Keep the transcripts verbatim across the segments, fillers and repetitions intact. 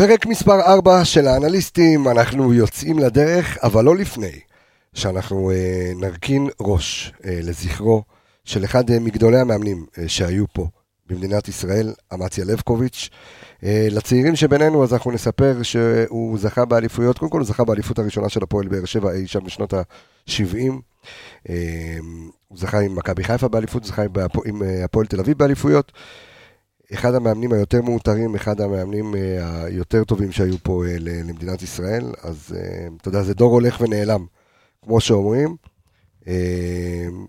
פרק מספר ארבע של האנליסטים, אנחנו יוצאים לדרך, אבל לא לפני שאנחנו אה, נרכין ראש אה, לזכרו של אחד אה, מגדולי המאמנים אה, שהיו פה במדינת ישראל, אמציה לבקוביץ'. אה, לצעירים שבינינו, אז אנחנו נספר שהוא זכה באליפויות, קודם כל הוא זכה באליפות הראשונה של הפועל באר שבע, אי שם בשנות ה-שבעים, אה, הוא זכה עם מכבי חיפה באליפות, זכה עם, באפו, עם אה, הפועל תל אביב באליפויות, אחד המאמנים היותר מאותרים, אחד המאמנים היותר טובים שהיו פה למדינת ישראל, אז אתה יודע, זה דור הולך ונעלם, כמו שאומרים.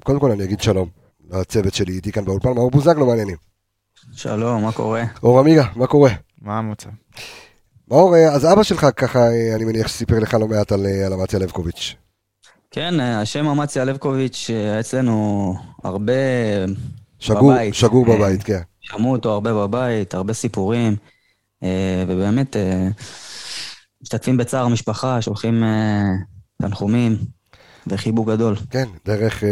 קודם כל אני אגיד שלום לצוות שלי, איתי כאן באולפן, מאור בוזג, לא מעניינים. שלום, מה קורה? אור עמיגה, מה קורה? מה המוצא? מאור, אז אבא שלך ככה, אני מניח שסיפר לך לא מעט על אמציה לבקוביץ'. כן, השם אמציה לבקוביץ' אצלנו הרבה בבית. שגור בבית, כן. שמעו אותו הרבה בבית, הרבה סיפורים, ובאמת משתתפים בצער משפחה, שולחים תנחומים, וחיבוק גדול. כן, דרך,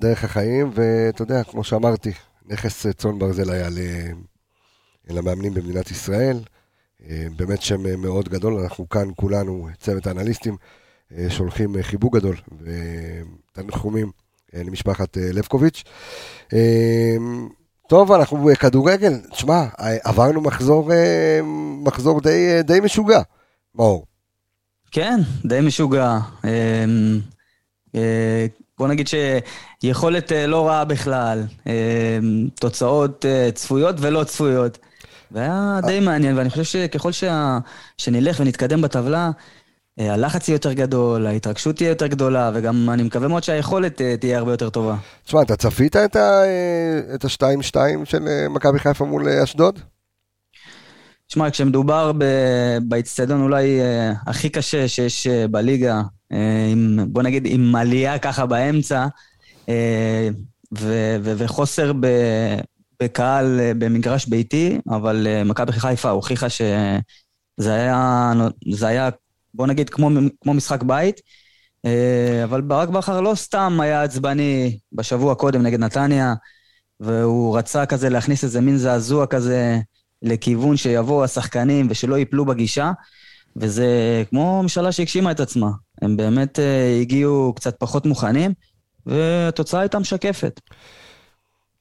דרך החיים, ואתה יודע, כמו שאמרתי, נכס צאן ברזל היה למאמנים במדינת ישראל, באמת שם מאוד גדול, אנחנו כאן כולנו, צוות האנליסטים, שולחים חיבוק גדול, ותנחומים למשפחת לבקוביץ'. טוב, אנחנו כדורגל, תשמע, עברנו מחזור, מחזור די, די משוגע, מאור. כן, די משוגע. בוא נגיד שיכולת לא רעה בכלל, תוצאות צפויות ולא צפויות. והיה די מעניין, ואני חושב שככל שה... שנלך ונתקדם בטבלה, הלחץ יהיה יותר גדול, ההתרגשות תהיה יותר גדולה, וגם אני מקווה מאוד שהיכולת תהיה הרבה יותר טובה. תשמע, אתה צפית את ה-שתיים שתיים של מכבי חיפה מול אשדוד? תשמע, כשמדובר באצטדיון אולי הכי קשה שיש בליגה, בוא נגיד עם עלייה ככה באמצע, וחוסר בקהל במגרש ביתי, אבל מכבי חיפה הוכיחה שזה היה... בוא נגיד, כמו, כמו משחק בית, אבל ברק בחר לא סתם היה עצבני בשבוע קודם נגד נתניה, והוא רצה כזה להכניס איזה מין זעזוע כזה לכיוון שיבואו השחקנים ושלא ייפלו בגישה, וזה כמו משלה שהגשימה את עצמה. הם באמת הגיעו קצת פחות מוכנים, והתוצאה הייתה משקפת.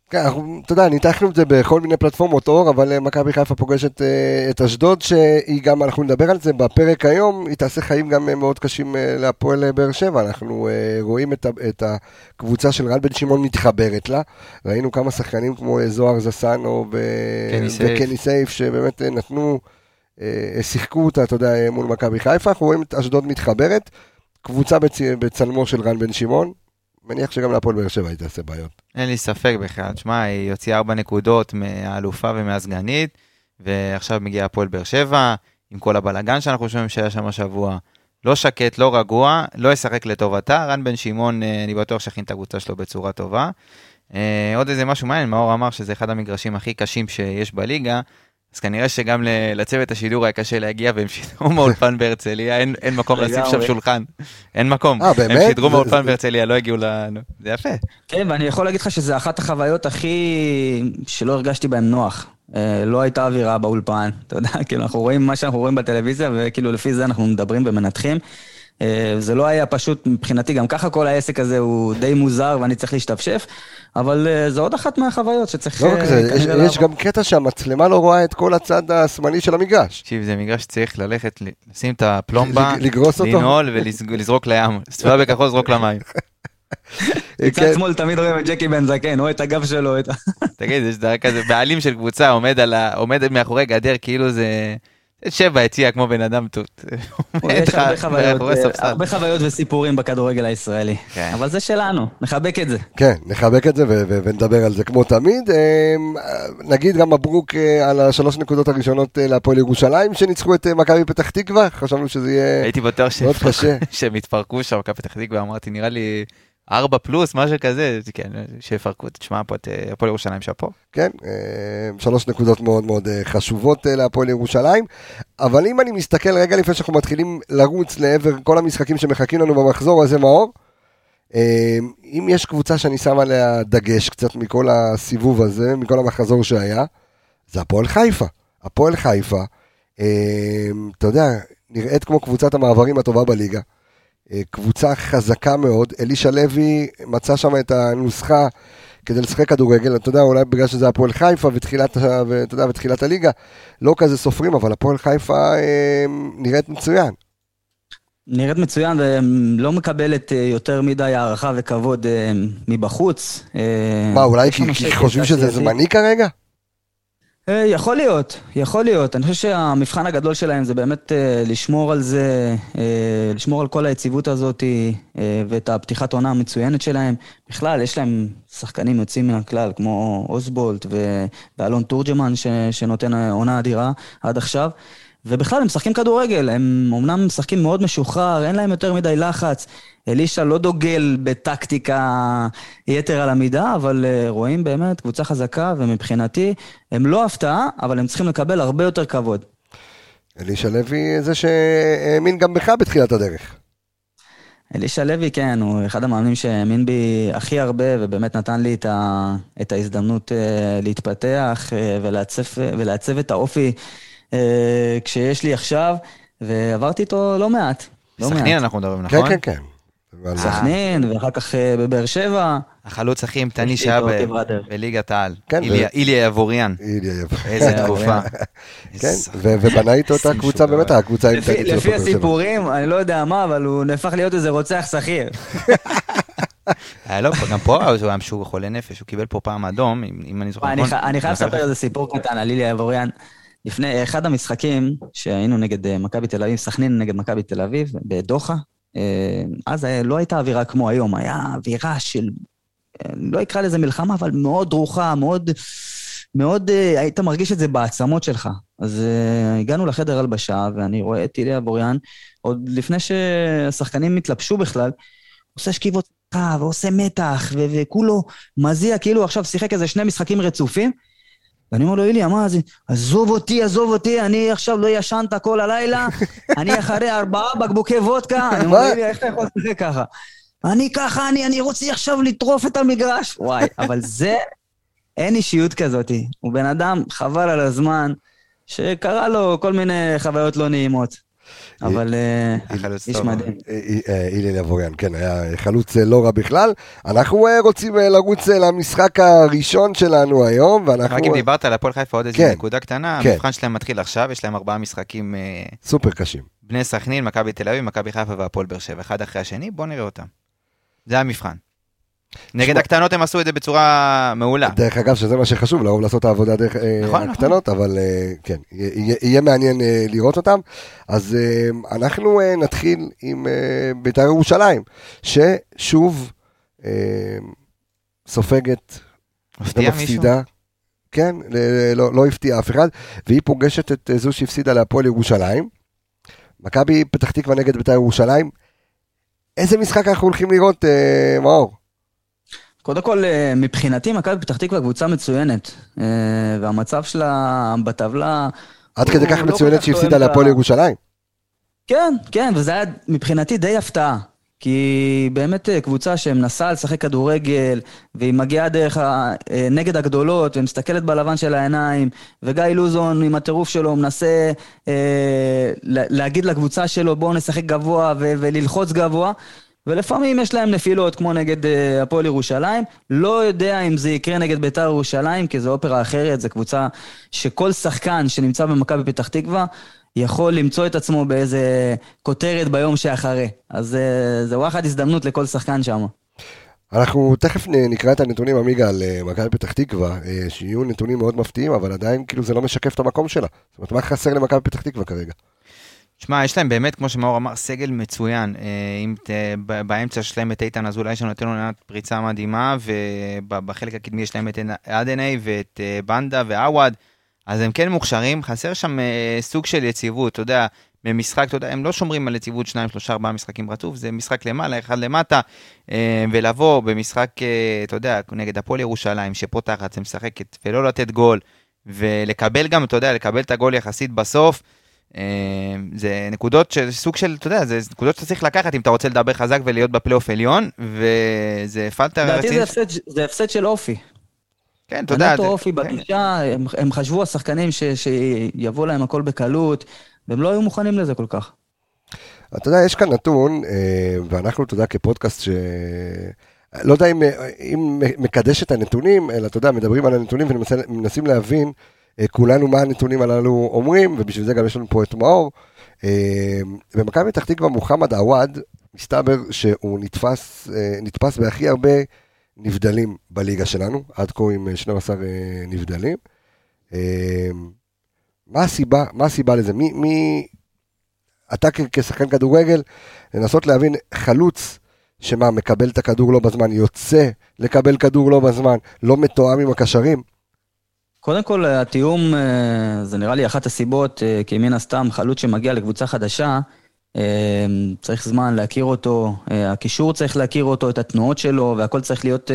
כן, אתה יודע, ניתחנו את זה בכל מיני פלטפורמות אור, אבל מכבי חיפה פוגשת את אשדוד, שהיא גם, אנחנו נדבר על זה בפרק היום, היא תעשה חיים גם מאוד קשים להפועל באר שבע, אנחנו רואים את הקבוצה של רן בן שמעון מתחברת לה, ראינו כמה שחקנים כמו זוהר זסנו וקני סייף, שבאמת נתנו, שיחקו אותה, אתה יודע, מול מכבי חיפה, אנחנו רואים את אשדוד מתחברת, קבוצה בצלמו של רן בן שמעון, מניח שגם להפועל באר שבע היא תעשה בעיות. אין לי ספק בכלל, תשמע, היא הוציאה ארבע נקודות מהאלופה ומהסגנית, ועכשיו מגיעה הפועל באר שבע, עם כל הבלגן שאנחנו שומעים שהיה שם השבוע, לא שקט, לא רגוע, לא ישחק לטובתה, רן בן שמעון, אני בטוח שכין את הקבוצה שלו בצורה טובה. עוד איזה משהו מעניין, מאור אמר שזה אחד המגרשים הכי קשים שיש בליגה, אז כנראה שגם לצוות השידור היה קשה להגיע, והם שידרו מאולפן בהרצליה, אין מקום לשים שם שולחן, אין מקום, הם שידרו מאולפן בהרצליה, לא הגיעו לנו, זה יפה. כן, ואני יכול להגיד לך שזה אחת החוויות הכי, שלא הרגשתי בהן נוח, לא הייתה אווירה באולפן, אתה יודע, כאילו אנחנו רואים מה שאנחנו רואים בטלוויזיה, וכאילו לפי זה אנחנו מדברים ומנתחים, זה לא היה פשוט מבחינתי, גם ככה כל העסק הזה הוא די מוזר ואני צריך להשתפשף, אבל זו עוד אחת מהחוויות שצריך... לא רק זה, יש גם קטע שהמצלמה לא רואה את כל הצד השמאלי של המגרש. תקשיב, זה מגרש שצריך ללכת, לשים את הפלומבה, לנעול ולזרוק לים, סביבה בכחול זרוק למים. מצד שמאל תמיד רואים את ג'קי בן זקן, או את הגב שלו, תגיד, יש דבר כזה, בעלים של קבוצה עומד מאחורי גדר, כאילו זה... שבע הציע כמו בן אדם תות. יש הרבה חוויות וסיפורים בכדורגל הישראלי, אבל זה שלנו, נחבק את זה. כן, נחבק את זה ונדבר על זה כמו תמיד. נגיד גם מברוק על השלוש נקודות הראשונות להפועל ירושלים, שניצחו את מכבי פתח תקווה, חשבנו שזה יהיה... הייתי בטוח שהם התפרקו שם, מכבי פתח תקווה, אמרתי, נראה לי... ארבע פלוס, משהו כזה, שיפרקו, תשמע פה את הפועל ירושלים שפה. כן, שלוש נקודות מאוד מאוד חשובות להפועל ירושלים, אבל אם אני מסתכל רגע לפני שאנחנו מתחילים לרוץ לעבר כל המשחקים שמחכים לנו במחזור הזה, מאור, אם יש קבוצה שאני שם עליה דגש קצת מכל הסיבוב הזה, מכל המחזור שהיה, זה הפועל חיפה. הפועל חיפה אתה יודע, נראית כמו קבוצת המעברים הטובה בליגה, קבוצה חזקה מאוד, אלישה לוי מצא שם את הנוסחה כדי לשחק כדורגל, אתה יודע, אולי בגלל שזה הפועל חיפה ותחילת, אתה יודע, ותחילת הליגה, לא כזה סופרים, אבל הפועל חיפה נראית מצוין. נראית מצוין, ולא מקבלת יותר מדי הערכה וכבוד מבחוץ. מה, אולי כי חושבים שזה זמני כרגע? יכול להיות, יכול להיות. אני חושב שהמבחן הגדול שלהם זה באמת לשמור על זה, לשמור על כל היציבות הזאת ואת הפתיחת עונה המצוינת שלהם. בכלל, יש להם שחקנים יוצאים מן הכלל, כמו אוסבולט ואלון טורג'מן שנותן עונה אדירה עד עכשיו. ובכלל הם משחקים כדורגל, הם אמנם משחקים מאוד משוחרר, אין להם יותר מדי לחץ, אלישה לא דוגל בטקטיקה יתר על המידה, אבל רואים באמת קבוצה חזקה, ומבחינתי הם לא הפתעה, אבל הם צריכים לקבל הרבה יותר כבוד. אלישה לוי זה שהאמין גם בך בתחילת הדרך. אלישה לוי, כן, הוא אחד המאמנים שהאמין בי הכי הרבה, ובאמת נתן לי את, ה... את ההזדמנות להתפתח ולעצב, ולעצב את האופי, כשיש לי עכשיו, ועברתי איתו לא מעט. סכנין אנחנו מדברים, נכון? כן, כן, כן. סכנין, ואחר כך בבאר שבע. החלוץ הכי אימתני שהיה בליגת העל. אילי יבוריאן. איזה תקופה. כן, ובנה איתו אותה קבוצה, באמת, הקבוצה האימתנית. לפי הסיפורים, אני לא יודע מה, אבל הוא נהפך להיות איזה רוצח שכיר. לא, גם פה הוא היה משהו חולה נפש, הוא קיבל פה פעם אדום, אם אני זוכר. אני חייב לספר איזה סיפור קטן על אילי יבוריאן. לפני אחד המשחקים שהיינו נגד מכבי תל אביב, סכנין נגד מכבי תל אביב, בדוחה, אז לא הייתה אווירה כמו היום, היה אווירה של, לא יקרא לזה מלחמה, אבל מאוד דרוכה, מאוד, מאוד, היית מרגיש את זה בעצמות שלך. אז הגענו לחדר הלבשה, ואני רואה את אילי יבוריאן, עוד לפני שהשחקנים מתלבשו בכלל, עושה שכיבות קו, ועושה מתח, וכולו מזיע, כאילו עכשיו שיחק איזה שני משחקים רצופים, ואני אומר לו, אילי, אמר, עזוב אותי, עזוב אותי, אני עכשיו לא ישנת כל הלילה, אני אחרי ארבעה בקבוקי וודקה, אני אומר, אילי, איך אתה יכול לזה ככה? אני ככה, אני רוצה עכשיו לטרוף את המגרש. וואי, אבל זה, אין אישיות כזאת. הוא בן אדם, חבל על הזמן, שקרה לו כל מיני חוויות לא נעימות. אבל איש מדהים. אילי לבוריאן, כן, היה חלוץ לא רע בכלל. אנחנו רוצים לרוץ למשחק הראשון שלנו היום, רק אם דיברת על הפועל חיפה עוד איזו נקודה קטנה, המבחן שלהם מתחיל עכשיו, יש להם ארבעה משחקים סופר קשים. בני סכנין, מכבי תל אביב, מכבי חיפה והפועל באר שבע, אחד אחרי השני, בואו נראה אותם. זה המבחן. נגד הקטנות הם עשו את זה בצורה מעולה. דרך אגב, שזה מה שחשוב, לרוב לעשות את העבודה דרך הקטנות, אבל כן, יהיה מעניין לראות אותם. אז אנחנו נתחיל עם ביתר ירושלים, ששוב סופגת ומפסידה. כן, לא הפתיעה אף אחד, והיא פוגשת את זו שהפסידה להפועל ירושלים. מכבי פתח תקווה נגד ביתר ירושלים. איזה משחק אנחנו הולכים לראות, מאור? קודם כל, מבחינתי, מכבי פתח תקווה קבוצה מצוינת, והמצב שלה בטבלה... עד כדי כך מצוינת שהפסידה להפועל ירושלים. כן, כן, וזה היה מבחינתי די הפתעה, כי באמת קבוצה שמנסה לשחק כדורגל, והיא מגיעה דרך נגד הגדולות, ומסתכלת בלבן של העיניים, וגיא לוזון עם הטירוף שלו מנסה להגיד לקבוצה שלו, בואו נשחק גבוה וללחוץ גבוה, ולפעמים יש להם נפילות, כמו נגד uh, הפועל ירושלים, לא יודע אם זה יקרה נגד ביתר ירושלים, כי זו אופרה אחרת, זו קבוצה שכל שחקן שנמצא במכבי פתח תקווה, יכול למצוא את עצמו באיזה כותרת ביום שאחרי, אז uh, זו אחת הזדמנות לכל שחקן שם. אנחנו תכף נקרא את הנתונים עמיגה על uh, מכבי פתח תקווה, uh, שיהיו נתונים מאוד מפתיעים, אבל עדיין כאילו זה לא משקף את המקום שלה, זאת אומרת מה חסר למכבי פתח תקווה כרגע? שמע, יש להם באמת, כמו שמאור אמר, סגל מצוין. אם באמצע שלהם את איתן אזולאי, שנותן לו נעת פריצה מדהימה, ובחלק הקדמי יש להם את עדנה ואת בנדה ואוואט, אז הם כן מוכשרים, חסר שם סוג של יציבות, אתה יודע, במשחק, אתה יודע, הם לא שומרים על יציבות שניים, שלושה, ארבעה משחקים רצוף, זה משחק למעלה, אחד למטה, ולבוא במשחק, אתה יודע, נגד הפועל ירושלים, שפותחת, זה משחקת, ולא לתת גול, ולקבל גם, אתה יודע, לקבל את הגול יחסית בסוף, זה נקודות של סוג של, אתה יודע, זה נקודות שאתה צריך לקחת אם אתה רוצה לדבר חזק ולהיות בפלייאוף עליון, וזה הפסד. לדעתי זה הפסד של אופי. כן, תודה. נטו אופי בגישה, הם חשבו השחקנים שיבוא להם הכל בקלות, והם לא היו מוכנים לזה כל כך. אתה יודע, יש כאן נתון, ואנחנו, אתה יודע, כפודקאסט ש... לא יודע אם, אם מקדש את הנתונים, אלא אתה יודע, מדברים על הנתונים ומנסים להבין כולנו מה הנתונים הללו אומרים, ובשביל זה גם יש לנו פה את מאור. במכבי פתח תקווה מוחמד עוואד, מסתבר שהוא נתפס, נתפס בהכי הרבה נבדלים בליגה שלנו, עד כה עם שנים עשר נבדלים. מה הסיבה, מה הסיבה לזה? מי, מי, אתה כשחקן כדורגל, לנסות להבין חלוץ, שמה, מקבל את הכדור לא בזמן, יוצא לקבל כדור לא בזמן, לא מתואם עם הקשרים? קודם כל, התיאום, זה נראה לי אחת הסיבות, כי מן הסתם, חלוץ שמגיע לקבוצה חדשה, צריך זמן להכיר אותו, הקישור צריך להכיר אותו, את התנועות שלו, והכל צריך להיות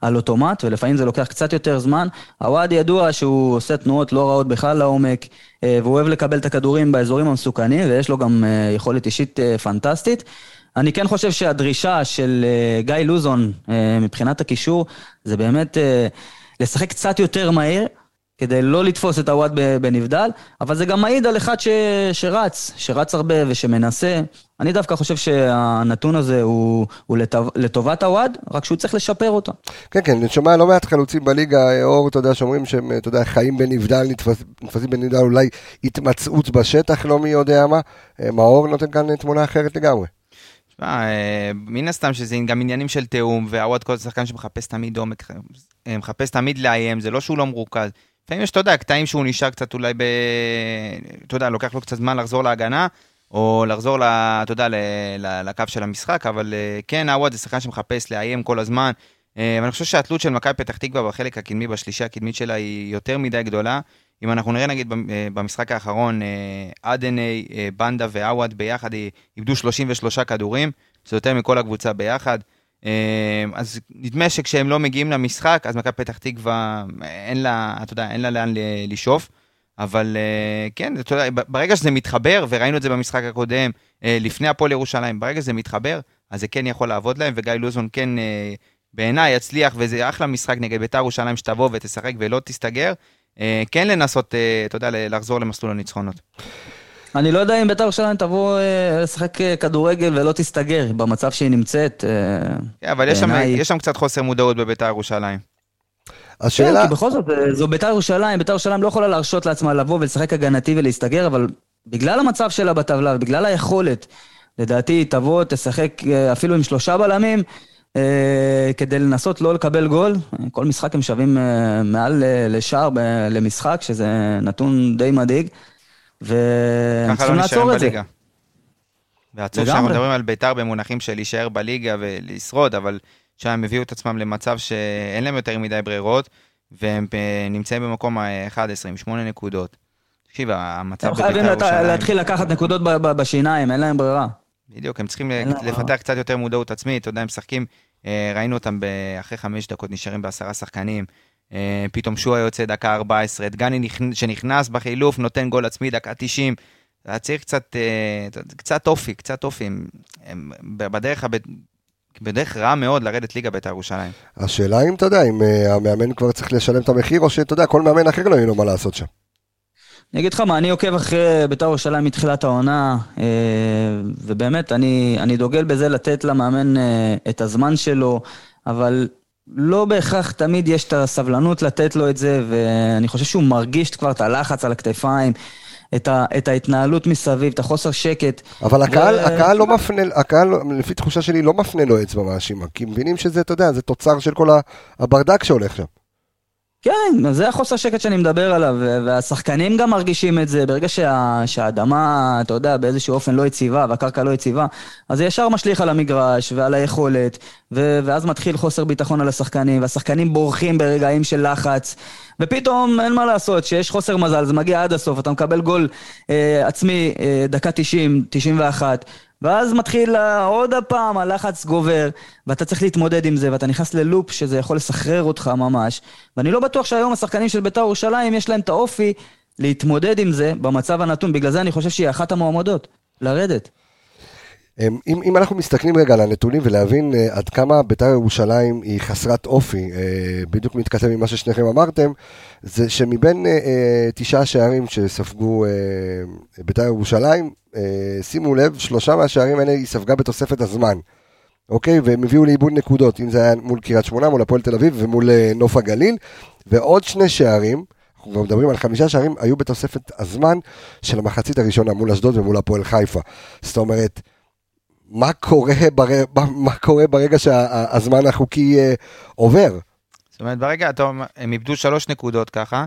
על אוטומט, ולפעמים זה לוקח קצת יותר זמן. הוועד ידוע שהוא עושה תנועות לא רעות בכלל לעומק, והוא אוהב לקבל את הכדורים באזורים המסוכנים, ויש לו גם יכולת אישית פנטסטית. אני כן חושב שהדרישה של גיא לוזון מבחינת הקישור, זה באמת לשחק קצת יותר מהיר, כדי לא לתפוס את הוואט בנבדל, אבל זה גם מעיד על אחד ש... שרץ, שרץ הרבה ושמנסה. אני דווקא חושב שהנתון הזה הוא, הוא לטוב... לטובת הוואט, רק שהוא צריך לשפר אותו. כן, כן, אני שומע לא מעט חלוצים בליגה, אור, אתה יודע, שאומרים שהם, אתה יודע, חיים בנבדל, נתפס... נתפסים בנבדל, אולי התמצאות בשטח, לא מי יודע מה. מאור נותן כאן תמונה אחרת לגמרי. מן הסתם שזה גם עניינים של תאום, והוואט כל שחקן שמחפש תמיד עומק, מחפש תמיד לאיים, זה לא שהוא לא מרוכז. לפעמים יש, אתה יודע, קטעים שהוא נשאר קצת אולי, אתה יודע, לוקח לו קצת זמן לחזור להגנה, או לחזור, אתה יודע, לקו של המשחק, אבל כן, הוואט זה שחקן שמחפש לאיים כל הזמן, ואני חושב שהתלות של מכבי פתח תקווה בחלק הקדמי, בשלישה הקדמית שלה, היא יותר מדי גדולה. אם אנחנו נראה, נגיד, במשחק האחרון, אדני, בנדה ואוואט ביחד, איבדו שלושים ושלושה כדורים, זה יותר מכל הקבוצה ביחד, אז נדמה שכשהם לא מגיעים למשחק, אז מכבי פתח תקווה, אין לה, אתה יודע, אין לה לאן לשאוף, אבל כן, אתה יודע, ברגע שזה מתחבר, וראינו את זה במשחק הקודם, לפני הפועל ירושלים, ברגע שזה מתחבר, אז זה כן יכול לעבוד להם, וגיא לוזון כן, בעיניי, יצליח, וזה אחלה משחק נגד ביתר ירושלים, שתבוא ותשחק ולא תסתגר, כן לנסות, אתה יודע, לחזור למסלול הניצחונות. אני לא יודע אם ביתר ירושלים תבוא לשחק כדורגל ולא תסתגר במצב שהיא נמצאת. אבל יש שם קצת חוסר מודעות בביתר ירושלים. השאלה... כי בכל זאת, זו ביתר ירושלים, ביתר ירושלים לא יכולה להרשות לעצמה לבוא ולשחק הגנתי ולהסתגר, אבל בגלל המצב שלה בטבלה ובגלל היכולת, לדעתי, תבוא, תשחק אפילו עם שלושה בלמים, כדי לנסות לא לקבל גול. כל משחק הם שווים מעל לשער למשחק, שזה נתון די מדהיג, והם צריכים לעצור את זה. ועצוב שאנחנו מדברים על ביתר במונחים של להישאר בליגה ולשרוד, אבל שהם הביאו את עצמם למצב שאין להם יותר מדי ברירות, והם נמצאים במקום ה-אחת עשרה עם שמונה נקודות. תקשיב, המצב בביתר... הם חייבים להתחיל לקחת נקודות בשיניים, אין להם ברירה. בדיוק, הם צריכים לפתח קצת יותר מודעות עצמית, אתה יודע, הם משחקים, ראינו אותם אחרי חמש דקות נשארים בעשרה שחקנים, פתאום שואה יוצא דקה ארבע עשרה, את גני שנכנס בחילוף, נותן גול עצמי דקה תשעים, צריך קצת, קצת אופי, קצת אופי, בדרך, בדרך רע מאוד לרדת ליגה בית"ר ירושלים. השאלה אם אתה יודע, אם המאמן כבר צריך לשלם את המחיר, או שאתה יודע, כל מאמן אחר לא יהיה לו מה לעשות שם. אני אגיד לך מה, אני עוקב אחרי בית"ר ירושלים מתחילת העונה, ובאמת אני, אני דוגל בזה לתת למאמן את הזמן שלו, אבל לא בהכרח תמיד יש את הסבלנות לתת לו את זה, ואני חושב שהוא מרגיש כבר את הלחץ על הכתפיים, את, ה, את ההתנהלות מסביב, את החוסר שקט. אבל הקהל, ו... הקהל לא מפנה, הקהל, לפי תחושה שלי, לא מפנה לו אצבע מאשימה, כי מבינים שזה, אתה יודע, זה תוצר של כל הברדק שהולך שם. כן, זה החוסר שקט שאני מדבר עליו, והשחקנים גם מרגישים את זה, ברגע שה, שהאדמה, אתה יודע, באיזשהו אופן לא יציבה, והקרקע לא יציבה, אז זה ישר משליך על המגרש ועל היכולת, ו, ואז מתחיל חוסר ביטחון על השחקנים, והשחקנים בורחים ברגעים של לחץ, ופתאום אין מה לעשות, שיש חוסר מזל, זה מגיע עד הסוף, אתה מקבל גול אה, עצמי, אה, דקה תשעים, תשעים ואחת, ואז מתחיל עוד הפעם, הלחץ גובר, ואתה צריך להתמודד עם זה, ואתה נכנס ללופ שזה יכול לסחרר אותך ממש, ואני לא בטוח שהיום השחקנים של בית"ר ירושלים יש להם את האופי להתמודד עם זה במצב הנתון, בגלל זה אני חושב שהיא אחת המועמדות, לרדת. אם, אם אנחנו מסתכלים רגע על הנתונים ולהבין עד כמה ביתר ירושלים היא חסרת אופי, בדיוק מתכתב עם מה ששניכם אמרתם, זה שמבין תשעה שערים שספגו ביתר ירושלים, שימו לב, שלושה מהשערים האלה היא ספגה בתוספת הזמן, אוקיי? והם הביאו לאיבוד נקודות, אם זה היה מול קריית שמונה, מול הפועל תל אביב ומול נוף הגליל, ועוד שני שערים, אנחנו מדברים על חמישה שערים, היו בתוספת הזמן של המחצית הראשונה מול אשדוד ומול הפועל חיפה. זאת אומרת, מה קורה, בר... מה קורה ברגע שהזמן החוקי עובר? זאת אומרת, ברגע הם איבדו שלוש נקודות ככה,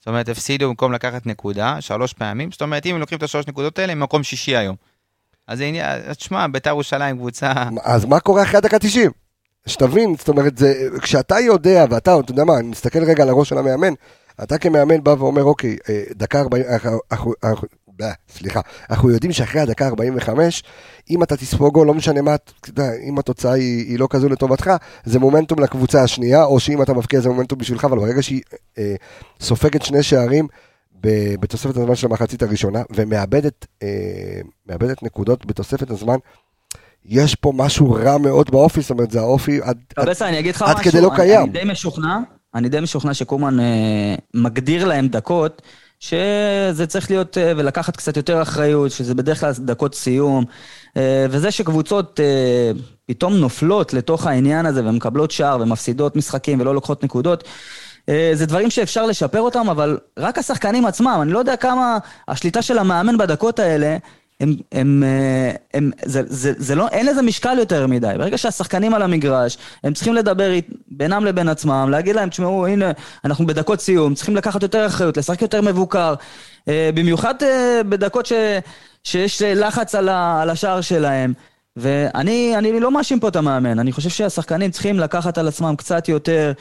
זאת אומרת, הפסידו במקום לקחת נקודה, שלוש פעמים, זאת אומרת, אם הם לוקחים את השלוש נקודות האלה, הם מקום שישי היום. אז תשמע, ביתר ירושלים קבוצה... אז מה קורה אחרי הדקה תשעים? שתבין, זאת אומרת, זה... כשאתה יודע, ואתה, אתה יודע מה, אני מסתכל רגע על הראש של המאמן, אתה כמאמן בא ואומר, אוקיי, דקה ארבעים, סליחה, אנחנו יודעים שאחרי הדקה ארבעים וחמש, אם אתה תספוג או לא משנה מה, אם התוצאה היא לא כזו לטובתך, זה מומנטום לקבוצה השנייה, או שאם אתה מפקיע זה מומנטום בשבילך, אבל ברגע שהיא סופגת שני שערים, בתוספת הזמן של המחצית הראשונה, ומאבדת נקודות בתוספת הזמן, יש פה משהו רע מאוד באופי, זאת אומרת, זה האופי עד כדי לא קיים. אני די משוכנע, אני די משוכנע שקומן אה, מגדיר להם דקות, שזה צריך להיות אה, ולקחת קצת יותר אחריות, שזה בדרך כלל דקות סיום, אה, וזה שקבוצות אה, פתאום נופלות לתוך העניין הזה, ומקבלות שער ומפסידות משחקים ולא לוקחות נקודות, אה, זה דברים שאפשר לשפר אותם, אבל רק השחקנים עצמם, אני לא יודע כמה השליטה של המאמן בדקות האלה, הם, הם, הם, זה, זה, זה לא, אין לזה משקל יותר מדי. ברגע שהשחקנים על המגרש, הם צריכים לדבר בינם לבין עצמם, להגיד להם, תשמעו, הנה, אנחנו בדקות סיום, צריכים לקחת יותר אחריות, לשחק יותר מבוקר, במיוחד בדקות ש, שיש לחץ על ה, על השער שלהם. ואני, אני לא מאשים פה את המאמן. אני חושב שהשחקנים צריכים לקחת על עצמם קצת יותר.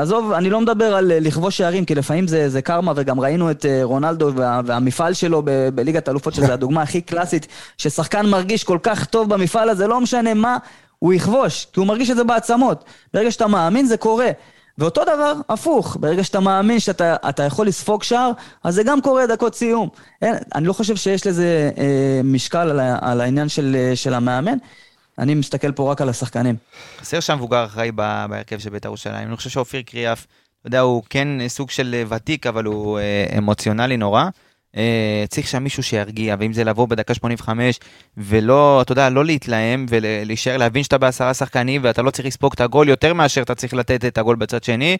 עזוב, אני לא מדבר על לכבוש שערים, כי לפעמים זה, זה קרמה, וגם ראינו את רונלדו וה, והמפעל שלו ב, בליגת אלופות, שזו הדוגמה הכי קלאסית, ששחקן מרגיש כל כך טוב במפעל הזה, לא משנה מה, הוא יכבוש, כי הוא מרגיש את זה בעצמות. ברגע שאתה מאמין, זה קורה. ואותו דבר, הפוך. ברגע שאתה מאמין שאתה, אתה יכול לספוג שער, אז זה גם קורה דקות סיום. אין, אני לא חושב שיש לזה אה, משקל על, על העניין של, של המאמן. אני מסתכל פה רק על השחקנים. חסר שם מבוגר אחראי בהרכב של בית"ר ירושלים. אני חושב שאופיר קריאף, אתה יודע, הוא כן סוג של ותיק, אבל הוא אמוציונלי נורא. צריך שם מישהו שירגיע, ואם זה לבוא בדקה שמונים וחמש, ולא, אתה יודע, לא להתלהם, ולהישאר, להבין שאתה בעשרה שחקנים, ואתה לא צריך לספוג את הגול יותר מאשר אתה צריך לתת את הגול בצד שני.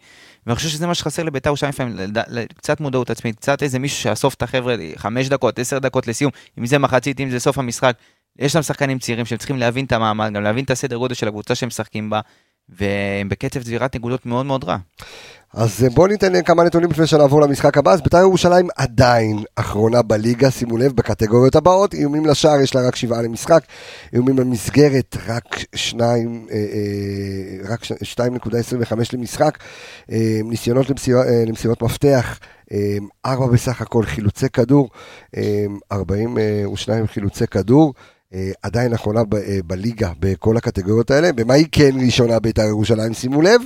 ואני חושב שזה מה שחסר לבית"ר ירושלים, קצת מודעות עצמית, קצת איזה מישהו שאסוף את החבר'ה חמש דקות, עשר דקות לסיום, אם זה מחצית, אם זה סוף המשחק. יש להם שחקנים צעירים שהם צריכים להבין את המעמד, גם להבין את הסדר גודל של הקבוצה שהם משחקים בה, והם בקצב צבירת נקודות מאוד מאוד רע. אז בואו ניתן כמה נתונים לפני שנעבור למשחק הבא. אז בית"ר ירושלים עדיין אחרונה בליגה, שימו לב, בקטגוריות הבאות, איומים לשער יש לה רק שבעה למשחק, איומים למסגרת רק שניים, רק שתיים נקודה עשרים וחמש למשחק, ניסיונות למסירות מפתח, ארבע בסך הכל, חילוצי כדור, ארבעים ושתיים חילוצי כדור, עדיין אחרונה בליגה בכל הקטגוריות האלה. במה היא כן ראשונה בית"ר ירושלים? שימו לב,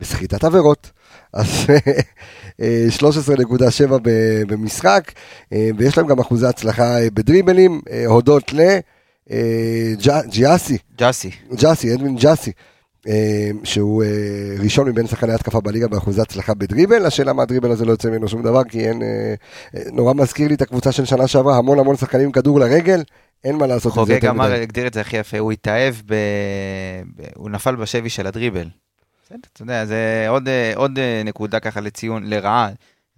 בסחיטת עבירות, אז שלוש עשרה נקודה שבע במשחק, ויש להם גם אחוזי הצלחה בדריבלים, הודות לג'אסי, ג'אסי, ג'אסי, אדמין ג'אסי, שהוא ראשון מבין שחקני התקפה בליגה באחוזי הצלחה בדריבל. השאלה מה הדריבל הזה לא יוצא ממנו שום דבר, כי אין, נורא מזכיר לי את הקבוצה של שנה שעברה, המון המון שחקנים כדור לרגל, אין מה לעשות את זה. חוגג אמר, הגדיר את זה הכי יפה, הוא התאהב, הוא נפל בשבי של הדריבל. אתה יודע, זה עוד, עוד נקודה ככה לציון, לרעה,